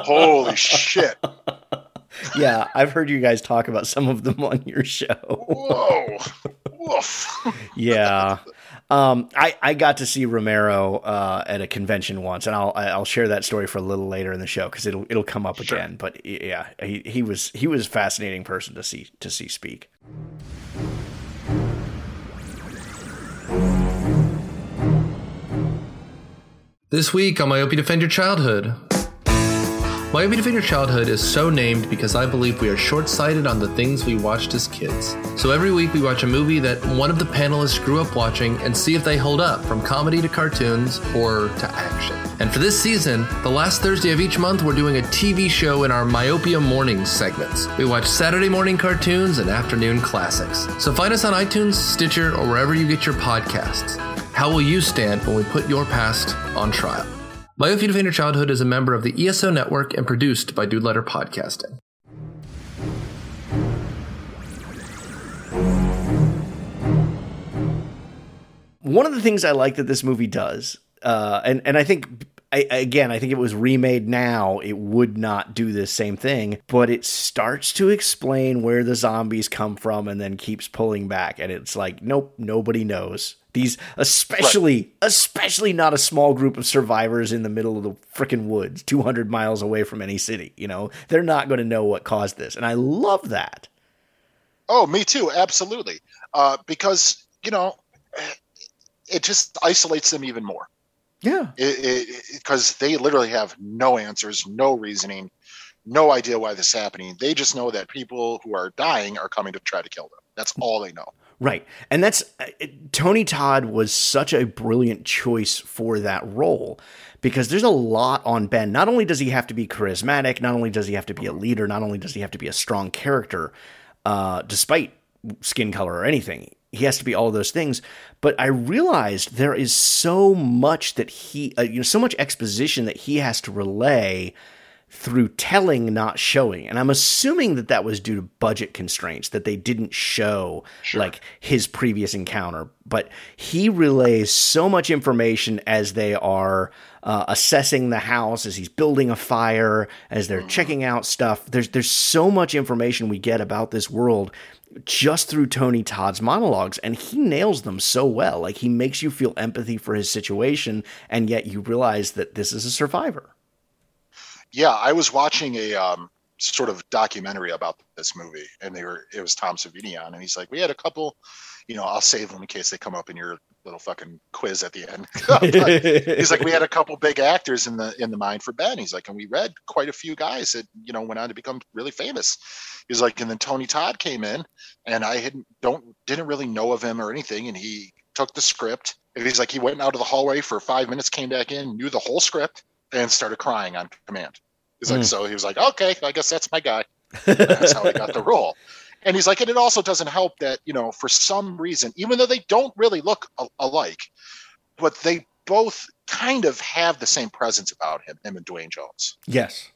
Holy shit. Yeah. I've heard you guys talk about some of them on your show. Whoa. Woof. Yeah. Um, I, I got to see Romero uh, at a convention once, and I'll I'll share that story for a little later in the show because it'll it'll come up sure. again. But yeah, he, he was he was a fascinating person to see to see speak. This week on Myopia Defend Your Childhood. Myopia Defend Your Childhood is so named because I believe we are short-sighted on the things we watched as kids. So every week we watch a movie that one of the panelists grew up watching and see if they hold up, from comedy to cartoons, horror to action. And for this season, the last Thursday of each month, we're doing a T V show in our Myopia Mornings segments. We watch Saturday morning cartoons and afternoon classics. So find us on iTunes, Stitcher, or wherever you get your podcasts. How will you stand when we put your past on trial? Myopia Defend Your Childhood is a member of the E S O Network and produced by Dude Letter Podcasting. One of the things I like that this movie does, uh, and, and I think, I, again, I think it was remade now, it would not do this same thing, but it starts to explain where the zombies come from and then keeps pulling back. And it's like, nope, nobody knows. These, especially, right. especially not a small group of survivors in the middle of the frickin' woods, two hundred miles away from any city, you know, they're not going to know what caused this. And I love that. Oh, me too. Absolutely. Uh, because, you know, it just isolates them even more. Yeah. Because they literally have no answers, no reasoning, no idea why this is happening. They just know that people who are dying are coming to try to kill them. That's all they know. Right. And that's – Tony Todd was such a brilliant choice for that role because there's a lot on Ben. Not only does he have to be charismatic, not only does he have to be a leader, not only does he have to be a strong character uh, despite skin color or anything. He has to be all those things. But I realized there is so much that he uh, – you know, so much exposition that he has to relay – through telling, not showing. And I'm assuming that that was due to budget constraints, that they didn't show sure. like his previous encounter, but he relays so much information as they are uh, assessing the house, as he's building a fire, as they're mm. checking out stuff. There's, there's so much information we get about this world just through Tony Todd's monologues, and he nails them so well. Like, he makes you feel empathy for his situation, and yet you realize that this is a survivor. Yeah, I was watching a um, sort of documentary about this movie, and they were it was Tom Savini on, and he's like, we had a couple, you know, I'll save them in case they come up in your little fucking quiz at the end. He's like, we had a couple big actors in the in the mind for Ben. He's like, and we read quite a few guys that, you know, went on to become really famous. He's like, and then Tony Todd came in, and I hadn't don't didn't really know of him or anything, and he took the script. And he's like, he went out of the hallway for five minutes, came back in, knew the whole script. And started crying on command. He's like, mm. so he was like, okay, I guess that's my guy. And that's how he got the role. And he's like, and it also doesn't help that, you know, for some reason, even though they don't really look alike, but they both kind of have the same presence about him, him and Dwayne Jones. Yes.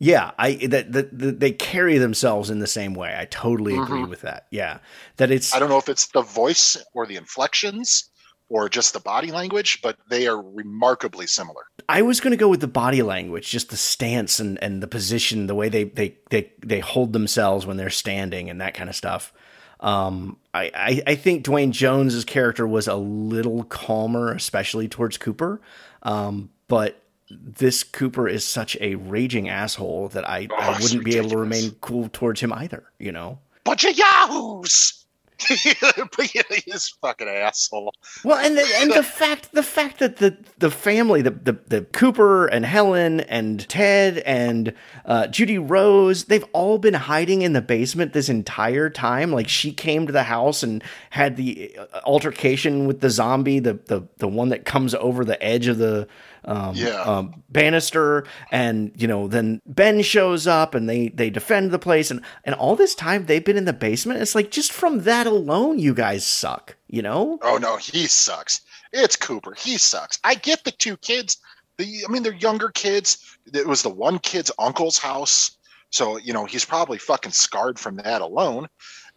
Yeah, I that the, the, they carry themselves in the same way. I totally mm-hmm. agree with that. Yeah, that it's. I don't know if it's the voice or the inflections. Or just the body language, but they are remarkably similar. I was going to go with the body language, just the stance and, and the position, the way they, they, they, they hold themselves when they're standing and that kind of stuff. Um, I, I, I think Dwayne Jones's character was a little calmer, especially towards Cooper. Um, but this Cooper is such a raging asshole that I, oh, I wouldn't ridiculous. be able to remain cool towards him either, you know? Bunch of yahoos! This fucking asshole. Well, and the, and the fact the fact that the the family, the, the the Cooper and Helen and Ted and uh, Judy Rose, they've all been hiding in the basement this entire time. Like, she came to the house and had the altercation with the zombie, the the the one that comes over the edge of the. Um, yeah. um, banister, and, you know, then Ben shows up and they, they defend the place, and, and all this time they've been in the basement. It's like, just from that alone, you guys suck, you know? Oh no, he sucks. It's Cooper. He sucks. I get the two kids. The, I mean, they're younger kids. It was the one kid's uncle's house. So, you know, he's probably fucking scarred from that alone.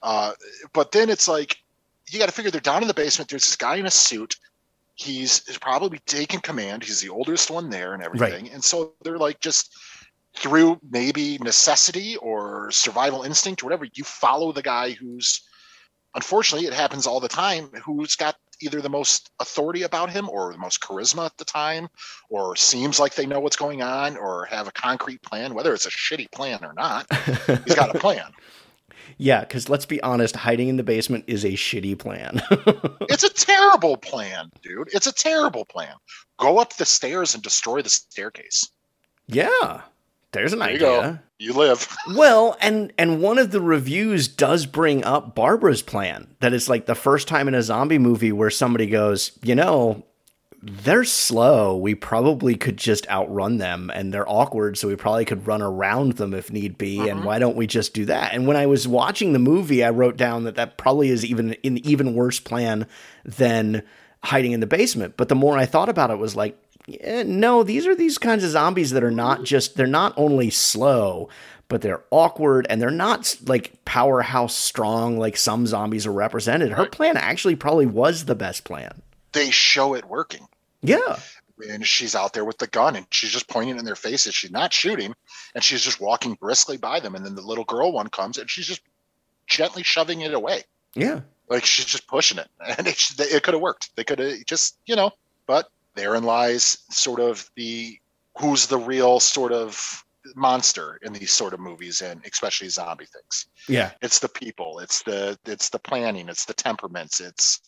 Uh, but then it's like, you got to figure they're down in the basement. There's this guy in a suit. He's probably taking command. He's the oldest one there and everything. Right. And so they're like, just through maybe necessity or survival instinct or whatever, you follow the guy who's, unfortunately, it happens all the time, who's got either the most authority about him or the most charisma at the time, or seems like they know what's going on or have a concrete plan, whether it's a shitty plan or not. He's got a plan. Yeah, because let's be honest, hiding in the basement is a shitty plan. It's a terrible plan, dude. It's a terrible plan. Go up the stairs and destroy the staircase. Yeah, there's an there idea. You go. You live. Well, and and one of the reviews does bring up Barbara's plan. That is like the first time in a zombie movie where somebody goes, you know, they're slow. We probably could just outrun them, and they're awkward. So we probably could run around them if need be. Uh-huh. And why don't we just do that? And when I was watching the movie, I wrote down that that probably is even an even worse plan than hiding in the basement. But the more I thought about it, was like, yeah, no, these are these kinds of zombies that are not just, they're not only slow, but they're awkward, and they're not like powerhouse strong, like some zombies are represented. Her plan actually probably was the best plan. They show it working. Yeah. And she's out there with the gun, and she's just pointing in their faces. She's not shooting, and she's just walking briskly by them. And then the little girl one comes, and she's just gently shoving it away. Yeah. Like, she's just pushing it. And it, it could have worked. They could have just, you know, but therein lies sort of the, who's the real sort of monster in these sort of movies, and especially zombie things. Yeah. It's the people. It's the, it's the planning. It's the temperaments. It's,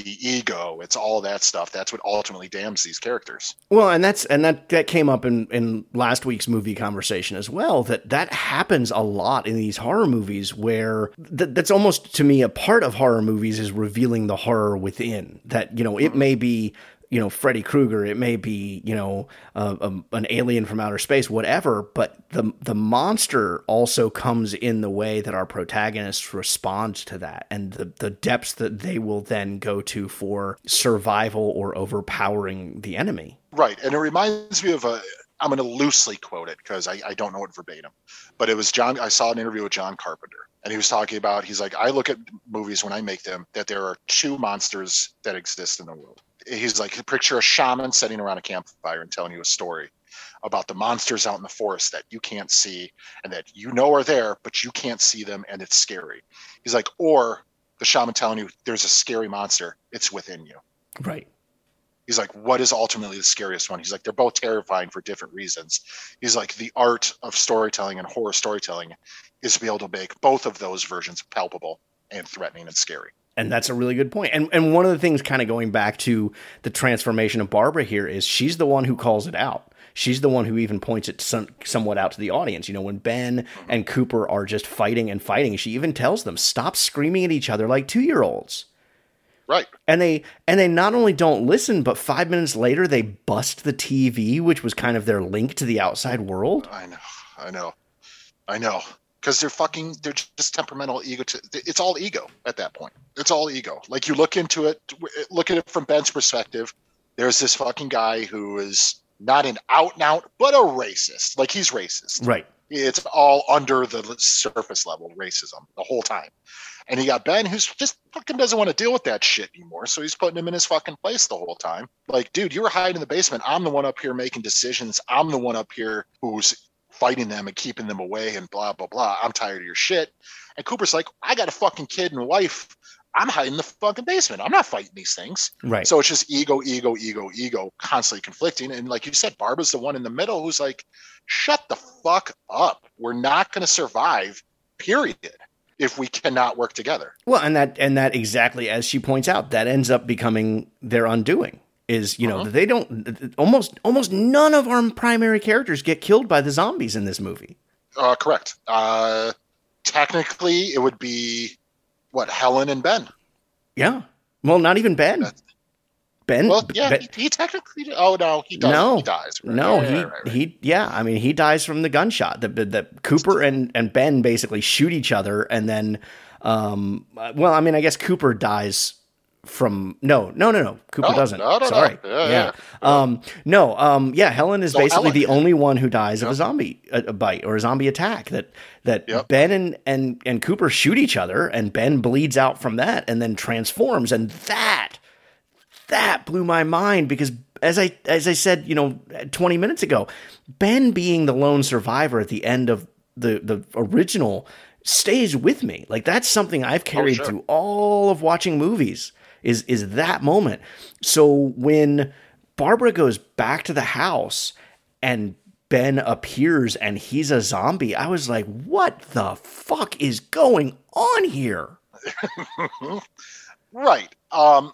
the ego, it's all that stuff. That's what ultimately damns these characters. Well, and that's and that, that came up in, in last week's movie conversation as well, that that happens a lot in these horror movies where th- that's almost, to me, a part of horror movies is revealing the horror within. That, you know, it may be, you know, Freddy Krueger, it may be, you know, uh, um, an alien from outer space, whatever, but the the monster also comes in the way that our protagonists respond to that, and the, the depths that they will then go to for survival or overpowering the enemy. Right, and it reminds me of a, I'm going to loosely quote it because I, I don't know it verbatim, but it was John, I saw an interview with John Carpenter. And he was talking about, he's like, I look at movies when I make them, that there are two monsters that exist in the world. He's like, picture a shaman sitting around a campfire and telling you a story about the monsters out in the forest that you can't see and that you know are there, but you can't see them, and it's scary. He's like, or the shaman telling you there's a scary monster, it's within you. Right. He's like, what is ultimately the scariest one? He's like, they're both terrifying for different reasons. He's like, the art of storytelling and horror storytelling is to be able to make both of those versions palpable and threatening and scary. And that's a really good point. And and one of the things, kind of going back to the transformation of Barbara here, is she's the one who calls it out. She's the one who even points it some, somewhat out to the audience. You know, when Ben and Cooper are just fighting and fighting, she even tells them, stop screaming at each other like two-year-olds. Right. And they and they not only don't listen, but five minutes later, they bust the T V, which was kind of their link to the outside world. I know. I know. I know. Because they're fucking, they're just temperamental ego. To, it's all ego at that point. It's all ego. Like, you look into it, look at it from Ben's perspective. There's this fucking guy who is not an out and out, but a racist. Like, he's racist. Right. It's all under the surface level racism the whole time. And you got Ben, who's just fucking doesn't want to deal with that shit anymore. So he's putting him in his fucking place the whole time. Like, dude, you were hiding in the basement. I'm the one up here making decisions. I'm the one up here who's fighting them and keeping them away and blah, blah, blah. I'm tired of your shit. And Cooper's like, I got a fucking kid and wife. I'm hiding in the fucking basement. I'm not fighting these things. Right. So it's just ego, ego, ego, ego, constantly conflicting. And like you said, Barbara's the one in the middle who's like, shut the fuck up. We're not going to survive, period, if we cannot work together. Well, and that, and that exactly, as she points out, that ends up becoming their undoing. Is, you know, uh-huh. they don't, almost almost none of our primary characters get killed by the zombies in this movie. Uh, correct. Uh, technically, it would be, what, Helen and Ben? Yeah. Well, not even Ben. That's- Ben, well, yeah, ben, he, he technically. Oh no, he does. No, he dies. Right? No, right, he right, right, right. he. Yeah, I mean, he dies from the gunshot. That that Cooper and, and Ben basically shoot each other, and then, um, well, I mean, I guess Cooper dies from no, no, no, no. Cooper no, doesn't. No, no, Sorry, no. Yeah, yeah. yeah. Um, no, um, yeah. Helen is so basically Ellen, the only one who dies yep. of a zombie a, a bite or a zombie attack. That that yep. Ben and, and and Cooper shoot each other, and Ben bleeds out from that, and then transforms, and that. That blew my mind because, as I as I said, you know, twenty minutes ago, Ben being the lone survivor at the end of the, the original stays with me. Like, that's something I've carried oh, sure. through all of watching movies is is that moment. So when Barbara goes back to the house and Ben appears and he's a zombie, I was like, what the fuck is going on here? Right. Um.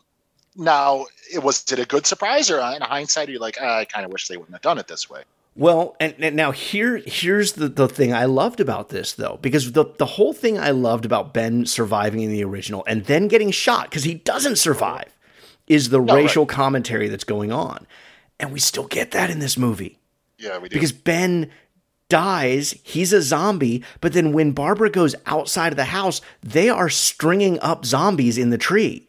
Now, it was it a good surprise, or in hindsight, you're like, I kind of wish they wouldn't have done it this way. Well, and, and now here, here's the, the thing I loved about this, though, because the, the whole thing I loved about Ben surviving in the original and then getting shot because he doesn't survive is the no, racial right. commentary that's going on. And we still get that in this movie. Yeah, we do. Because Ben dies, he's a zombie, but then when Barbara goes outside of the house, they are stringing up zombies in the tree.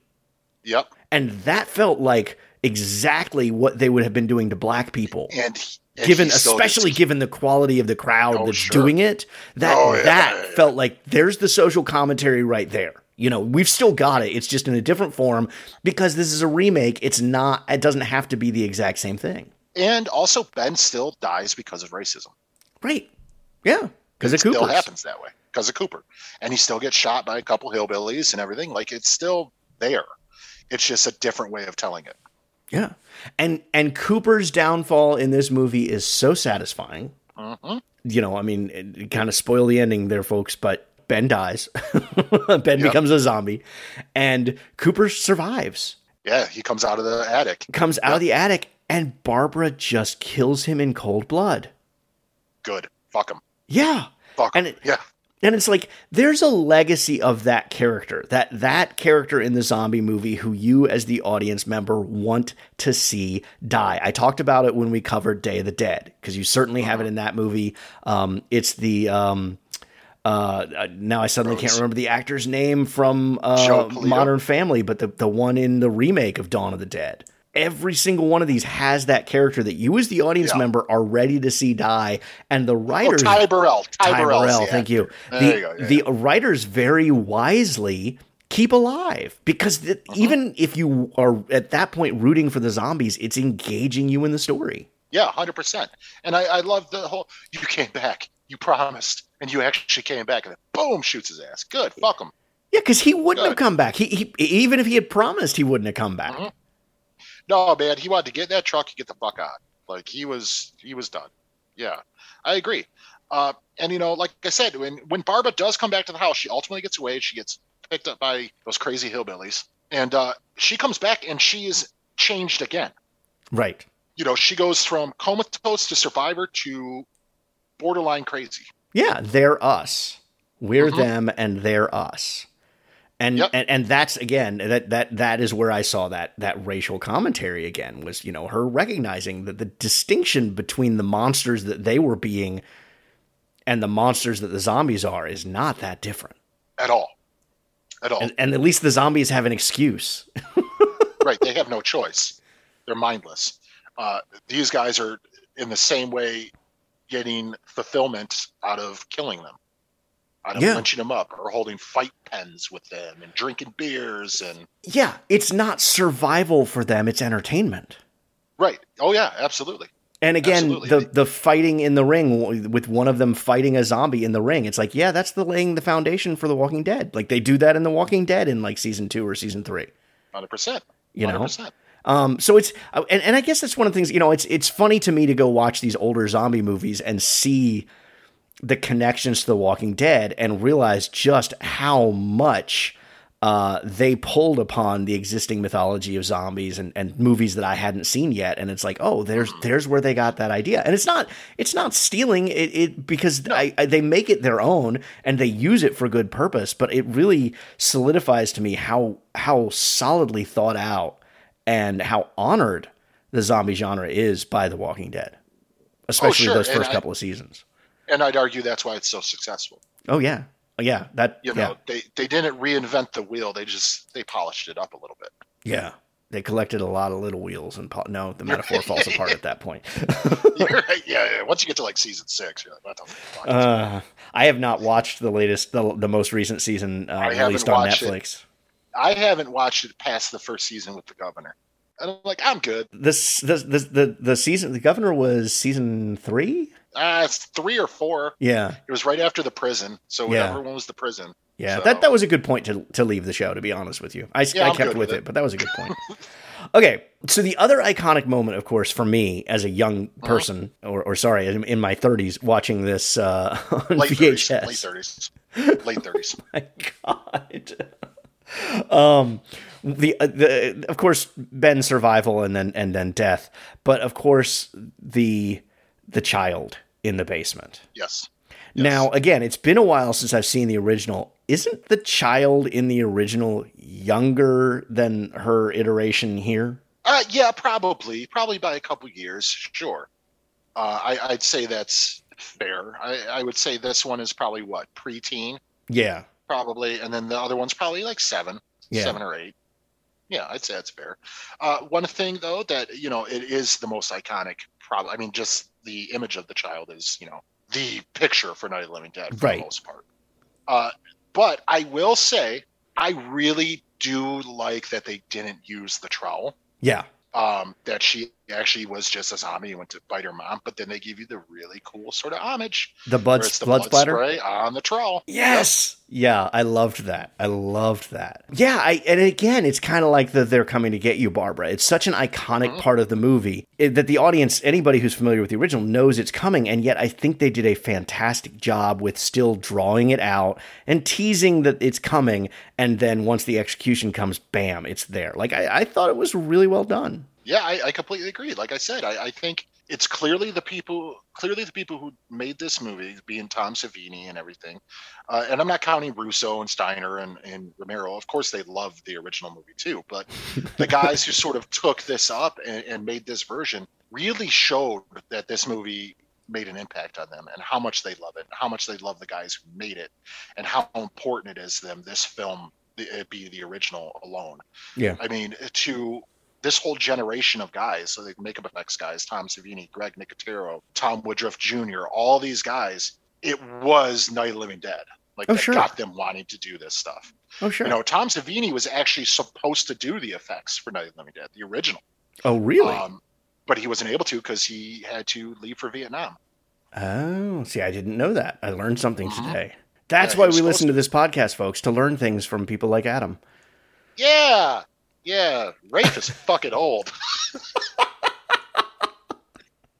Yep. And that felt like exactly what they would have been doing to black people. And, and given, especially given the quality of the crowd oh, that's sure. doing it, that oh, yeah, that yeah, yeah. felt like there's the social commentary right there. You know, we've still got it. It's just in a different form because this is a remake. It's not. It doesn't have to be the exact same thing. And also, Ben still dies because of racism. Right. Yeah. Because it still happens that way because of Cooper, and he still gets shot by a couple hillbillies and everything. Like, it's still there. It's just a different way of telling it. Yeah. And and Cooper's downfall in this movie is so satisfying. Mm-hmm. You know, I mean, it, it kind of spoiled the ending there, folks, but Ben dies. Ben yep. becomes a zombie, and Cooper survives. Yeah, he comes out of the attic. Comes out yep. of the attic, and Barbara just kills him in cold blood. Good. Fuck him. Yeah. Fuck him. And it, yeah. And it's like, there's a legacy of that character, that that character in the zombie movie who you as the audience member want to see die. I talked about it when we covered Day of the Dead, because you certainly have it in that movie. Um, it's the, um, uh, now I suddenly Rose. can't remember the actor's name from uh, Modern Family, but the, the one in the remake of Dawn of the Dead. Every single one of these has that character that you as the audience yeah. member are ready to see die. And the writers... Oh, Ty Burrell. Ty, Ty Burrell, Burrell thank you. The, you go, yeah, the yeah. writers very wisely keep alive, because the, uh-huh. even if you are at that point rooting for the zombies, it's engaging you in the story. Yeah, one hundred percent. And I, I love the whole, you came back, you promised, and you actually came back, and then boom, shoots his ass. Good, fuck him. Yeah, because he wouldn't Good. have come back. He, he Even if he had promised, he wouldn't have come back. Mm-hmm. No, man, he wanted to get in that truck and get the fuck out. Like, he was he was done. Yeah, I agree. Uh, and, you know, like I said, when, when Barbara does come back to the house, she ultimately gets away. She gets picked up by those crazy hillbillies. And uh, she comes back, and she is changed again. Right. You know, she goes from comatose to survivor to borderline crazy. Yeah, they're us. We're mm-hmm. them, and they're us. And, yep. and and that's, again, that that that is where I saw that that racial commentary again, was, you know, her recognizing that the distinction between the monsters that they were being and the monsters that the zombies are is not that different. At all. At all. And, and at least the zombies have an excuse. Right. They have no choice. They're mindless. Uh, these guys are in the same way getting fulfillment out of killing them. Out of yeah. punching them up or holding fight pens with them and drinking beers and yeah, it's not survival for them; it's entertainment. Right? Oh yeah, absolutely. And again, absolutely. the the fighting in the ring with one of them fighting a zombie in the ring. It's like, yeah, that's the laying the foundation for The Walking Dead. Like they do that in The Walking Dead in like season two or season three. one hundred percent. You know. one hundred percent. Um, so it's and, and I guess that's one of the things. You know, it's it's funny to me to go watch these older zombie movies and see the connections to The Walking Dead and realize just how much uh, they pulled upon the existing mythology of zombies and, and movies that I hadn't seen yet. And it's like, oh, there's, there's where they got that idea. And it's not, it's not stealing it, it because no. I, I, they make it their own and they use it for good purpose, but it really solidifies to me how, how solidly thought out and how honored the zombie genre is by The Walking Dead, especially oh, sure. those first and couple I- of seasons. And I'd argue that's why it's so successful. Oh yeah, yeah. That you know yeah. they they didn't reinvent the wheel. They just they polished it up a little bit. Yeah, they collected a lot of little wheels and po- no, the metaphor falls apart at that point. You're right. Yeah, yeah. Once you get to like season six, you're like, what the fuck is uh, I have not watched the latest, the, the most recent season uh, released on Netflix. It. I haven't watched it past the first season with the governor. And I'm like, I'm good. This this this the the season the governor was season three. Uh, it's three or four. Yeah. It was right after the prison. So whatever yeah. one was the prison. Yeah. So. That that was a good point to to leave the show, to be honest with you. I, yeah, I kept with it. it, but that was a good point. Okay. So the other iconic moment, of course, for me as a young person, mm-hmm. or, or sorry, in my thirties, watching this uh, on late V H S. thirties, late thirties. Late thirties. Oh my God. um, the, the Of course, Ben's survival and then and then death. But, of course, the... the child in the basement. Yes. yes. Now, again, it's been a while since I've seen the original. Isn't the child in the original younger than her iteration here? Uh, yeah, probably. Probably by a couple years. Sure. Uh, I, I'd say that's fair. I, I would say this one is probably what? Preteen? Yeah. Probably. And then the other one's probably like seven, yeah. seven or eight. Yeah, I'd say that's fair. Uh, one thing, though, that, you know, it is the most iconic. Probably. I mean, just the image of the child is, you know, the picture for Night of the Living Dead for right. the most part. Uh, but I will say, I really do like that they didn't use the trowel. Yeah. Um, that she actually was just a zombie. You went to bite her mom, but then they give you the really cool sort of homage. The blood, the blood, blood splatter spray on the troll. Yes. Yep. Yeah. I loved that. I loved that. Yeah. I, and again, it's kind of like the, they're coming to get you, Barbara. It's such an iconic mm-hmm. part of the movie it, that the audience, anybody who's familiar with the original knows it's coming. And yet I think they did a fantastic job with still drawing it out and teasing that it's coming. And then once the execution comes, bam, it's there. Like I, I thought it was really well done. Yeah, I, I completely agree. Like I said, I, I think it's clearly the people, clearly the people who made this movie, being Tom Savini and everything. Uh, and I'm not counting Russo and Steiner and, and Romero. Of course, they loved the original movie too. But the guys who sort of took this up and, and made this version really showed that this movie made an impact on them and how much they love it, and how much they love the guys who made it, and how important it is to them, this film, it be the original alone. Yeah, I mean, to... this whole generation of guys, so the makeup effects guys, Tom Savini, Greg Nicotero, Tom Woodruff Junior, all these guys, it was Night of the Living Dead. Like, oh, that sure. got them wanting to do this stuff. Oh, sure. You know, Tom Savini was actually supposed to do the effects for Night of the Living Dead, the original. Oh, really? Um, but he wasn't able to because he had to leave for Vietnam. Oh, see, I didn't know that. I learned something mm-hmm. today. That's yeah, why we listen to, to this podcast, folks, to learn things from people like Adam. Yeah. Yeah, Rafe is fucking old.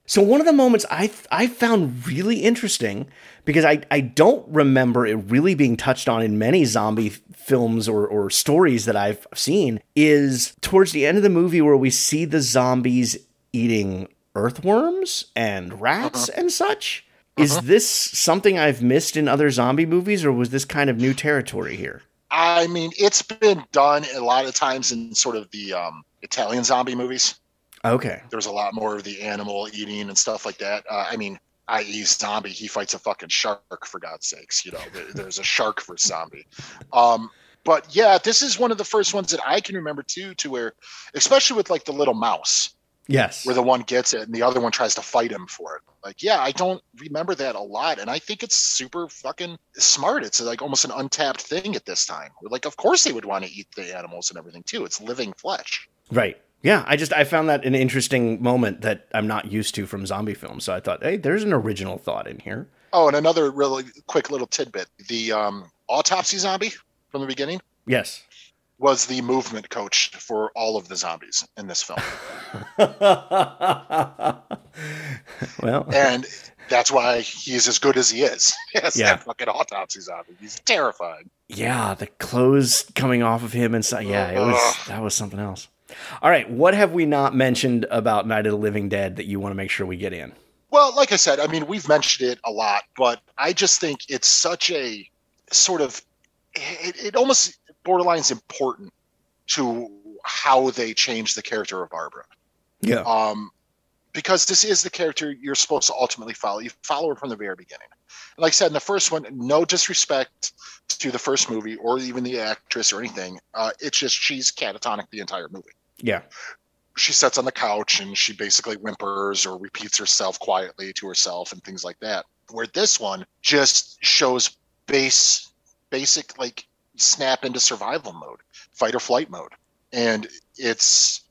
So one of the moments I I found really interesting, because I, I don't remember it really being touched on in many zombie films or, or stories that I've seen, is towards the end of the movie where we see the zombies eating earthworms and rats uh-huh. and such. Uh-huh. Is this something I've missed in other zombie movies, or was this kind of new territory here? I mean, it's been done a lot of times in sort of the um, Italian zombie movies. Okay. There's a lot more of the animal eating and stuff like that. Uh, I mean, that is zombie, he fights a fucking shark, for God's sakes. You know, there, there's a shark for zombie. Um, but yeah, this is one of the first ones that I can remember too, to where, especially with like the little mouse. Yes. Where the one gets it and the other one tries to fight him for it. Like, yeah, I don't remember that a lot. And I think it's super fucking smart. It's like almost an untapped thing at this time. Like, of course they would want to eat the animals and everything too. It's living flesh. Right. Yeah. I just, I found that an interesting moment that I'm not used to from zombie films. So I thought, hey, there's an original thought in here. Oh, and another really quick little tidbit. The um, autopsy zombie from the beginning. Yes. Was the movement coach for all of the zombies in this film. Well, and that's why he's as good as he is. Yes, yeah. That fucking autopsy zombie. He's terrifying. Yeah, the clothes coming off of him and so, yeah, it was that was something else. All right, what have we not mentioned about Night of the Living Dead that you want to make sure we get in? Well, like I said, I mean, we've mentioned it a lot, but I just think it's such a sort of it, it almost borderline's important to how they change the character of Barbara. Yeah. Um, because this is the character you're supposed to ultimately follow. You follow her from the very beginning. And like I said, in the first one, no disrespect to the first movie or even the actress or anything. Uh, it's just, she's catatonic the entire movie. Yeah. She sits on the couch and she basically whimpers or repeats herself quietly to herself and things like that. Where this one just shows base, basic, like, snap into survival mode, fight or flight mode. And it's,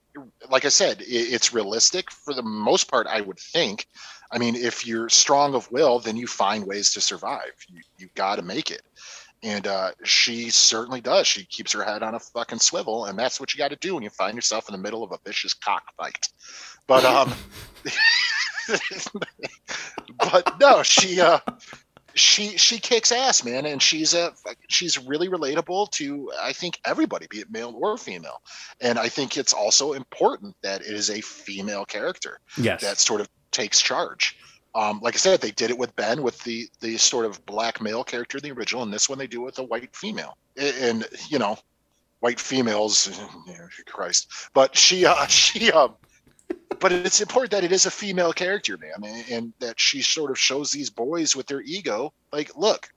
like I said, it's realistic for the most part, I would think. I mean, if you're strong of will, then you find ways to survive. You, you got to make it. And uh, she certainly does. She keeps her head on a fucking swivel, and that's what you got to do when you find yourself in the middle of a vicious cockfight. But, um, but no, she, uh, She she kicks ass, man, and she's a she's really relatable to, I think, everybody, be it male or female. And I think it's also important that it is a female character yes. that sort of takes charge. Um, like I said, they did it with Ben, with the the sort of black male character in the original, and this one they do with a white female. And, and you know, white females, Christ. But she uh, she um. But it's important that it is a female character, man, and, and that she sort of shows these boys with their ego, like, look,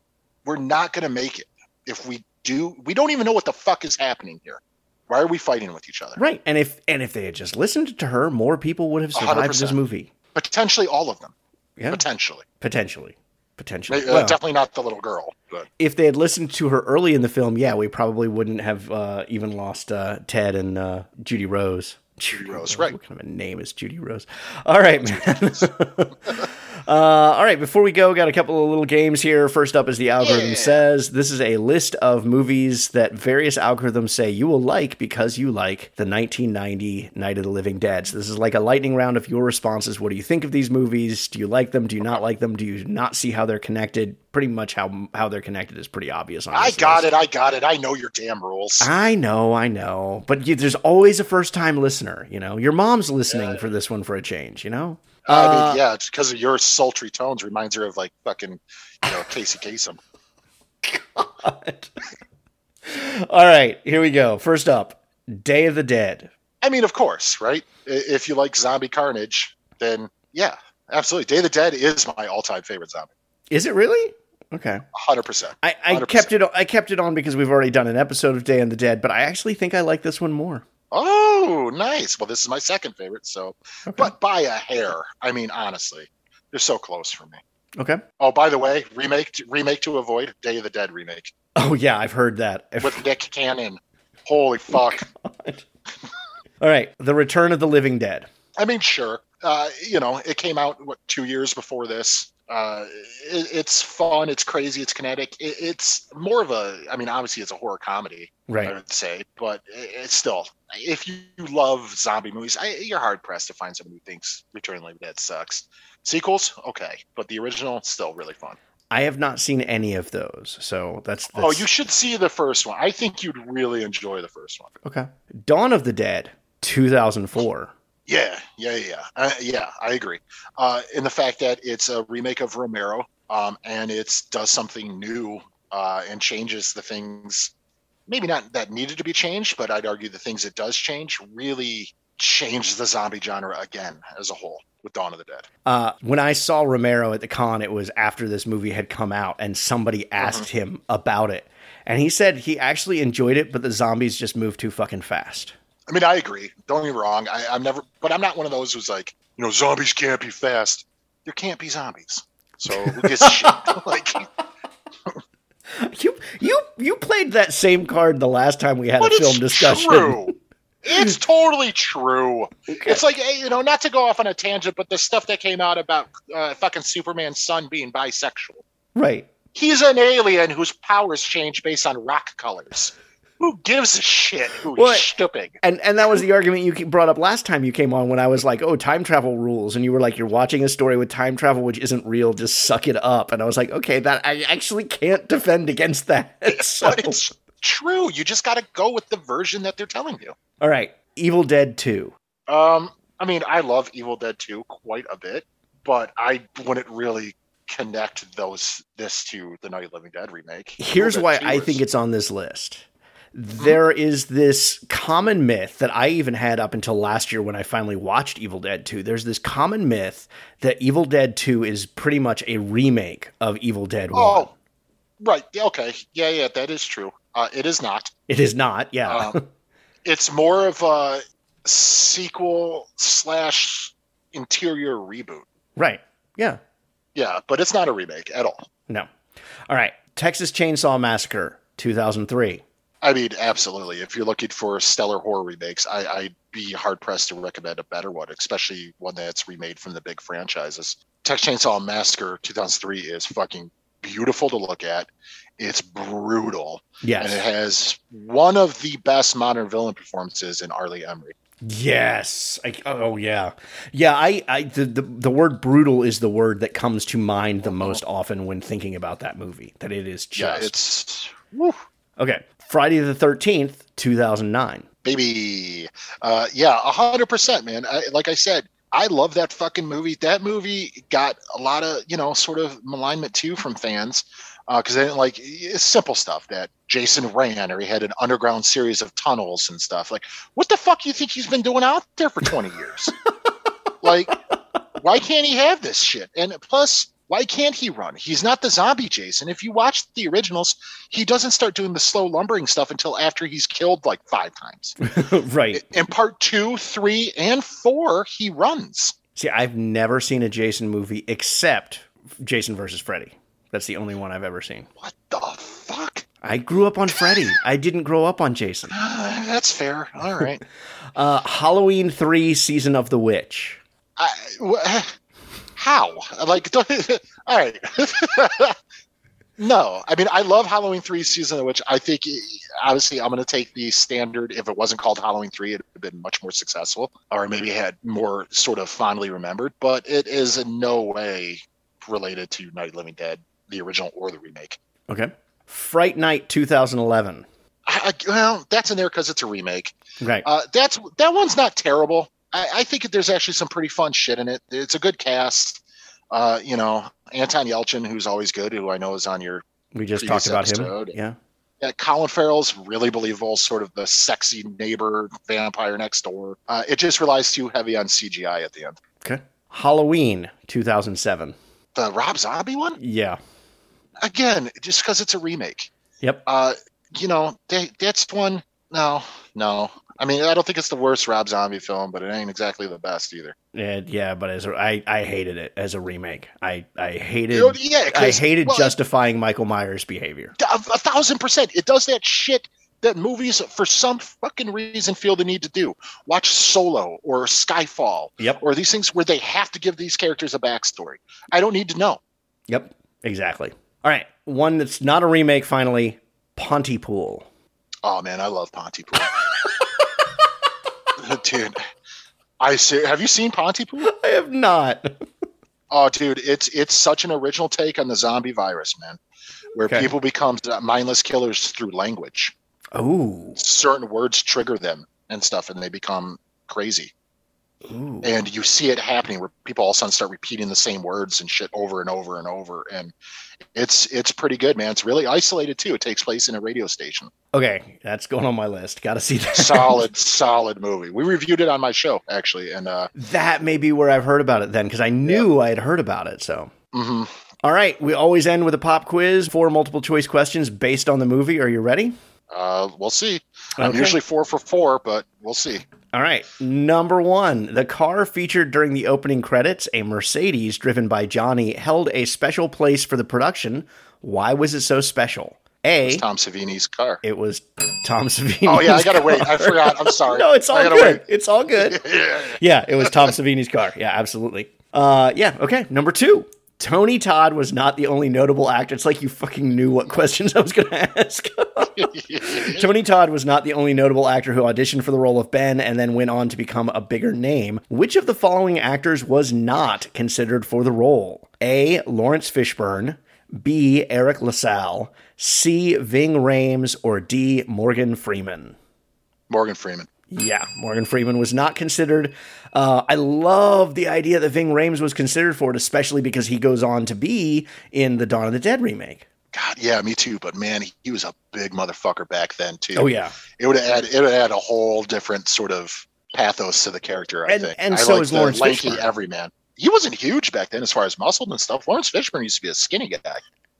we're not going to make it. If we do, we don't even know what the fuck is happening here. Why are we fighting with each other? Right. And if and if they had just listened to her, more people would have survived one hundred percent this movie. Potentially all of them. Yeah. Potentially. Potentially. Potentially. Well, definitely not the little girl. But. If they had listened to her early in the film, yeah, we probably wouldn't have uh, even lost uh, Ted and uh, Judy Rose. Judy Rose, right? What kind of a name is Judy Rose? All right, man. uh, all right, before we go, got a couple of little games here. First up is the algorithm yeah. says. This is a list of movies that various algorithms say you will like because you like the nineteen ninety Night of the Living Dead. So this is like a lightning round of your responses. What do you think of these movies? Do you like them? Do you not like them? Do you not see how they're connected? Pretty much how how they're connected is pretty obvious. Honestly. I got it. I got it. I know your damn rules. I know. I know. But you, there's always a first time listener. You know, your mom's listening yeah. for this one for a change. You know. Uh, I mean, yeah, it's because of your sultry tones. Reminds her of like fucking, you know, Casey Kasem. God. All right, here we go. First up, Day of the Dead. I mean, of course, right? If you like zombie carnage, then yeah, absolutely. Day of the Dead is my all-time favorite zombie. Is it really? Okay. one hundred percent. I, I one hundred percent. kept it I kept it on because we've already done an episode of Day of the Dead, but I actually think I like this one more. Oh, nice. Well, this is my second favorite, so okay. But by a hair. I mean, honestly. They're so close for me. Okay. Oh, by the way, remake remake to avoid, Day of the Dead remake. Oh yeah, I've heard that. With Nick Cannon. Holy fuck. God. All right, The Return of the Living Dead. I mean, sure. Uh, you know, it came out what two years before this. Uh, it, it's fun. It's crazy. It's kinetic. It, it's more of a, I mean, obviously it's a horror comedy, right? I would say, but it, it's still, if you love zombie movies, I, you're hard pressed to find someone who thinks Return of the Living Dead sucks. Sequels. Okay. But the original still really fun. I have not seen any of those. So that's, that's. Oh, you should see the first one. I think you'd really enjoy the first one. Okay. Dawn of the Dead, two thousand four. Yeah, yeah, yeah, uh, yeah. I agree. Uh, in the fact that it's a remake of Romero, um, and it does something new uh, and changes the things, maybe not that needed to be changed, but I'd argue the things it does change really change the zombie genre again as a whole with Dawn of the Dead. Uh, when I saw Romero at the con, it was after this movie had come out, and somebody asked mm-hmm. him about it, and he said he actually enjoyed it, but the zombies just moved too fucking fast. I mean, I agree. Don't get me wrong. I, I'm never, but I'm not one of those who's like, you know, zombies can't be fast. There can't be zombies. So who gives a shit? Like, you, you, you played that same card the last time we had a film discussion. True. It's totally true. Okay. It's like, you know, not to go off on a tangent, but the stuff that came out about uh, fucking Superman's son being bisexual. Right. He's an alien whose powers change based on rock colors. Who gives a shit? Who well, is stupid? And and that was the argument you brought up last time you came on when I was like, oh, time travel rules. And you were like, you're watching a story with time travel, which isn't real. Just suck it up. And I was like, okay, that I actually can't defend against that. So. But it's true. You just got to go with the version that they're telling you. All right. Evil Dead two. Um, I mean, I love Evil Dead two quite a bit, but I wouldn't really connect those this to the Night of the Living Dead remake. Here's why I think it's on this list. There is this common myth that I even had up until last year when I finally watched Evil Dead two. There's this common myth that Evil Dead two is pretty much a remake of Evil Dead one. Oh, right. Okay. Yeah, yeah, that is true. Uh, it is not. It is not, yeah. Um, it's more of a sequel slash interior reboot. Right, yeah. Yeah, but it's not a remake at all. No. All right. Texas Chainsaw Massacre, two thousand three. I mean, absolutely. If you're looking for stellar horror remakes, I, I'd be hard-pressed to recommend a better one, especially one that's remade from the big franchises. Texas Chainsaw Massacre two thousand three is fucking beautiful to look at. It's brutal. Yes. And it has one of the best modern villain performances in Arlie Emery. Yes. I, oh, yeah. Yeah, I, I the, the, the word brutal is the word that comes to mind the most often when thinking about that movie, that it is just... Yeah, it's... Woo. Okay. Friday the thirteenth, two thousand nine. Baby. Uh, yeah, one hundred percent, man. I, like I said, I love that fucking movie. That movie got a lot of, you know, sort of malignment too from fans because uh, they didn't like it's simple stuff that Jason ran or he had an underground series of tunnels and stuff. Like, what the fuck do you think he's been doing out there for twenty years? Like, why can't he have this shit? And plus... Why can't he run? He's not the zombie Jason. If you watch the originals, he doesn't start doing the slow lumbering stuff until after he's killed like five times. Right. In part two, three, and four, he runs. See, I've never seen a Jason movie except Jason versus Freddy. That's the only one I've ever seen. What the fuck? I grew up on Freddy. I didn't grow up on Jason. Uh, that's fair. All right. uh, Halloween three, Season of the Witch. I, wh- how? Like, all right. No. I mean, I love Halloween three, Season of the Witch. I think, obviously, I'm going to take the standard. If it wasn't called Halloween three, it would have been much more successful, or maybe had more sort of fondly remembered. But it is in no way related to Night of the Living Dead, the original or the remake. Okay. Fright Night twenty eleven. I, I, well, that's in there because it's a remake. Right. Uh, that's that one's not terrible. I, I think there's actually some pretty fun shit in it. It's a good cast. Uh, you know, Anton Yelchin, who's always good, who I know is on your. We just talked about episode. him. Yeah. Yeah. Colin Farrell's really believable, sort of the sexy neighbor vampire next door. Uh, it just relies too heavy on C G I at the end. Okay. Halloween two thousand seven. The Rob Zombie one? Yeah. Again, just because it's a remake. Yep. Uh, you know, they, that's one. No, no. I mean, I don't think it's the worst Rob Zombie film, but it ain't exactly the best either. Yeah, yeah. But as a, I, I hated it as a remake. I, I hated. You know, yeah, I hated well, justifying Michael Myers' behavior. A, a thousand percent. It does that shit that movies, for some fucking reason, feel the need to do. Watch Solo or Skyfall. Yep. Or these things where they have to give these characters a backstory. I don't need to know. Yep. Exactly. All right, one that's not a remake, finally, Pontypool. Oh, man, I love Pontypool. Dude, I ser- have you seen Pontypool? I have not. Oh, dude, it's it's such an original take on the zombie virus, man, where okay. people become mindless killers through language. Oh. Certain words trigger them and stuff, and they become crazy. Ooh. And you see it happening where people all of a sudden start repeating the same words and shit over and over and over. And it's it's pretty good, man. It's really isolated, too. It takes place in a radio station. Okay, that's going on my list. Got to see that. Solid, solid movie. We reviewed it on my show, actually. And uh, that may be where I've heard about it then, because I knew yeah. I had heard about it. So, mm-hmm. All right. We always end with a pop quiz. Four multiple choice questions based on the movie. Are you ready? Uh, we'll see. Okay. I'm usually four for four, but we'll see. All right. Number one, the car featured during the opening credits, a Mercedes driven by Johnny, held a special place for the production. Why was it so special? A. It was Tom Savini's car. It was Tom Savini's car. Oh, yeah. I got to wait. I forgot. I'm sorry. No, it's all good. Wait. It's all good. yeah. yeah. It was Tom Savini's car. Yeah, absolutely. Uh, yeah. Okay. Number two. Tony Todd was not the only notable actor. It's like you fucking knew what questions I was going to ask. Tony Todd was not the only notable actor who auditioned for the role of Ben and then went on to become a bigger name. Which of the following actors was not considered for the role? A. Lawrence Fishburne. B. Eric LaSalle. C. Ving Rhames. Or D. Morgan Freeman. Morgan Freeman. Yeah, Morgan Freeman was not considered. Uh, I love the idea that Ving Rhames was considered for it, especially because he goes on to be in the Dawn of the Dead remake. God, yeah, me too. But man, he, he was a big motherfucker back then too. Oh yeah, it would add it would add a whole different sort of pathos to the character. I and, think, and I so is Lawrence Fishburne. Everyman. He wasn't huge back then as far as muscle and stuff. Lawrence Fishburne used to be a skinny guy.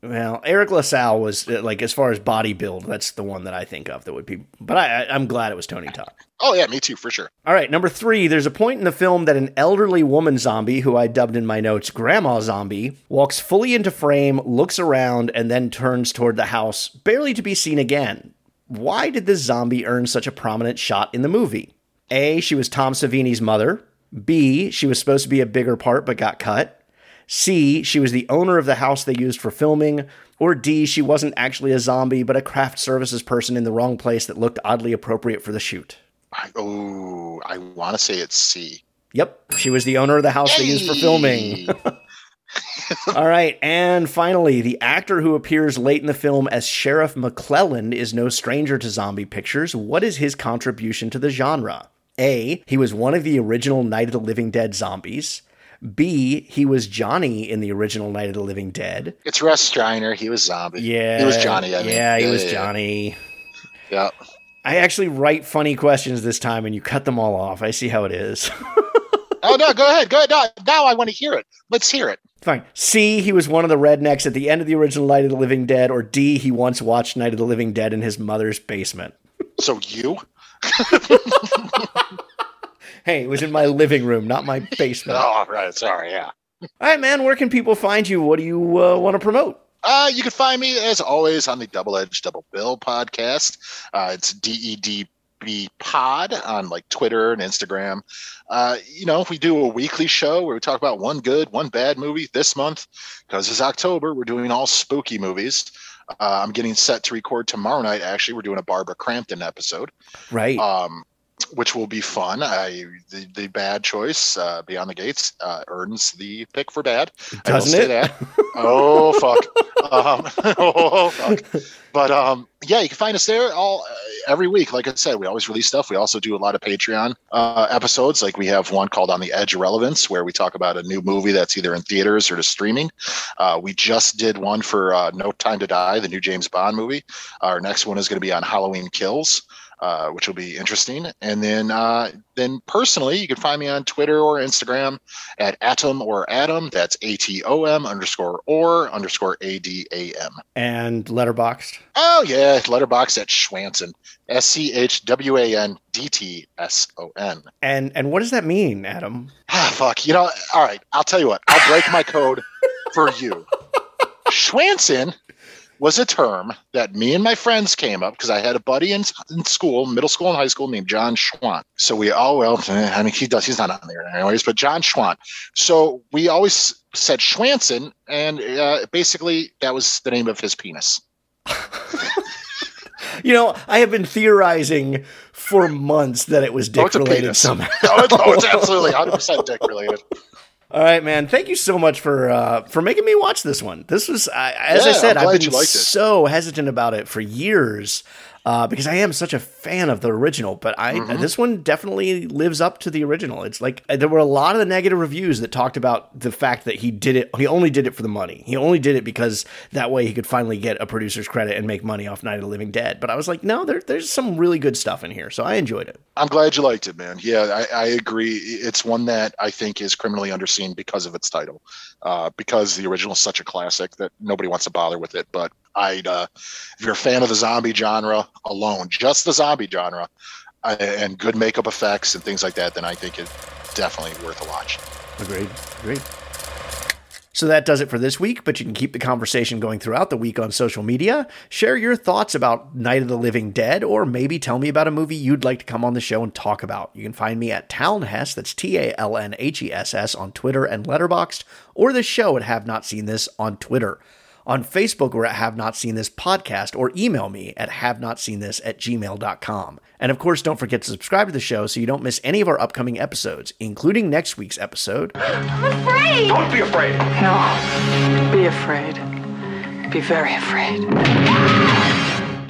Well, Eric LaSalle was, like, as far as body build, that's the one that I think of that would be, but I, I'm glad it was Tony Todd. Oh, yeah, me too, for sure. All right, number three, there's a point in the film that an elderly woman zombie, who I dubbed in my notes Grandma Zombie, walks fully into frame, looks around, and then turns toward the house, barely to be seen again. Why did this zombie earn such a prominent shot in the movie? A, she was Tom Savini's mother. B, she was supposed to be a bigger part but got cut. C, she was the owner of the house they used for filming. Or D, she wasn't actually a zombie, but a craft services person in the wrong place that looked oddly appropriate for the shoot. I, oh, I want to say it's C. Yep, she was the owner of the house hey. they used for filming. All right, and finally, the actor who appears late in the film as Sheriff McClellan is no stranger to zombie pictures. What is his contribution to the genre? A, he was one of the original Night of the Living Dead zombies. B, he was Johnny in the original Night of the Living Dead. It's Russ Steiner. He was zombie. Yeah. He was Johnny. I mean. Yeah, he yeah, was yeah, Johnny. Yeah. I actually write funny questions this time, and you cut them all off. I see how it is. Oh, no, go ahead. Go ahead. No, now I want to hear it. Let's hear it. Fine. C, he was one of the rednecks at the end of the original Night of the Living Dead. Or D, he once watched Night of the Living Dead in his mother's basement. So you? Hey, it was in my living room, not my basement. Oh, right. Sorry. Yeah. All right, man. Where can people find you? What do you uh, want to promote? Uh, you can find me, as always, on the Double Edge Double Bill podcast. Uh, it's D E D B pod on like Twitter and Instagram. Uh, you know, we do a weekly show where we talk about one good, one bad movie this month. Because it's October, we're doing all spooky movies. Uh, I'm getting set to record tomorrow night, actually. We're doing a Barbara Crampton episode. Right. Um, which will be fun. I the, the bad choice, uh, Beyond the Gates, uh, earns the pick for bad. Doesn't I will say it? That. Oh, fuck. um, oh, fuck. But um, yeah, you can find us there all uh, every week. Like I said, we always release stuff. We also do a lot of Patreon uh, episodes. Like we have one called On the Edge of Relevance, where we talk about a new movie that's either in theaters or to streaming. Uh, we just did one for uh, No Time to Die, the new James Bond movie. Our next one is going to be on Halloween Kills. Uh, which will be interesting. And then uh, then personally, you can find me on Twitter or Instagram at Atom or Adam. That's A T O M underscore or underscore A D A M. And Letterboxd? Oh, yeah. Letterboxd at Schwanson. S C H W A N D T S O N. And, and what does that mean, Adam? Ah, fuck. You know, all right. I'll tell you what. I'll break my code for you. Schwanson was a term that me and my friends came up because I had a buddy in, in school, middle school and high school, named John Schwann. So we all, well, I mean, he does, he's not on there anyways, but John Schwann. So we always said Schwanson, and uh, basically that was the name of his penis. You know, I have been theorizing for months that it was dick-related oh, somehow. Oh, it's, oh, it's absolutely one hundred percent dick-related. All right, man. Thank you so much for uh, for making me watch this one. This was, I, as yeah, I said, I've been so hesitant about it for years uh, because I am such a fan of the original. But I mm-hmm. this one definitely lives up to the original. It's like there were a lot of the negative reviews that talked about the fact that he did it. He only did it for the money. He only did it because that way he could finally get a producer's credit and make money off Night of the Living Dead. But I was like, no, there, there's some really good stuff in here. So I enjoyed it. I'm glad you liked it, man. Yeah, I, I agree. It's one that I think is criminally underseen because of its title, uh, because the original is such a classic that nobody wants to bother with it. But I'd, uh, if you're a fan of the zombie genre alone, just the zombie genre, uh, and good makeup effects and things like that, then I think it's definitely worth a watch. Agreed. Agreed. So that does it for this week, but you can keep the conversation going throughout the week on social media. Share your thoughts about Night of the Living Dead, or maybe tell me about a movie you'd like to come on the show and talk about. You can find me at Talnhess, that's T A L N H E S S, on Twitter and Letterboxd, or the show at Have Not Seen This on Twitter. On Facebook, we're at Have Not Seen This Podcast, or email me at have not seen this at gmail dot com. And of course, don't forget to subscribe to the show so you don't miss any of our upcoming episodes, including next week's episode. I'm afraid! Don't be afraid! No, be afraid. Be very afraid.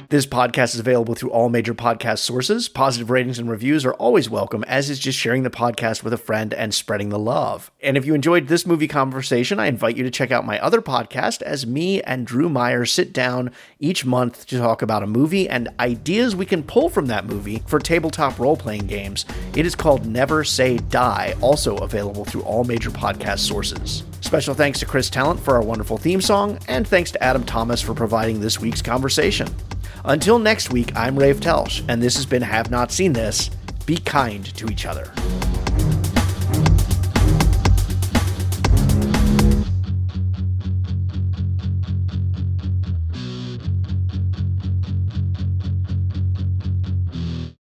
This podcast is available through all major podcast sources. Positive ratings and reviews are always welcome, as is just sharing the podcast with a friend and spreading the love. And if you enjoyed this movie conversation, I invite you to check out my other podcast as me and Drew Meyer sit down each month to talk about a movie and ideas we can pull from that movie for tabletop role-playing games. It is called Never Say Die, also available through all major podcast sources. Special thanks to Chris Talent for our wonderful theme song, and thanks to Adam Thomas for providing this week's conversation. Until next week, I'm Rafe Telsch, and this has been Have Not Seen This. Be kind to each other.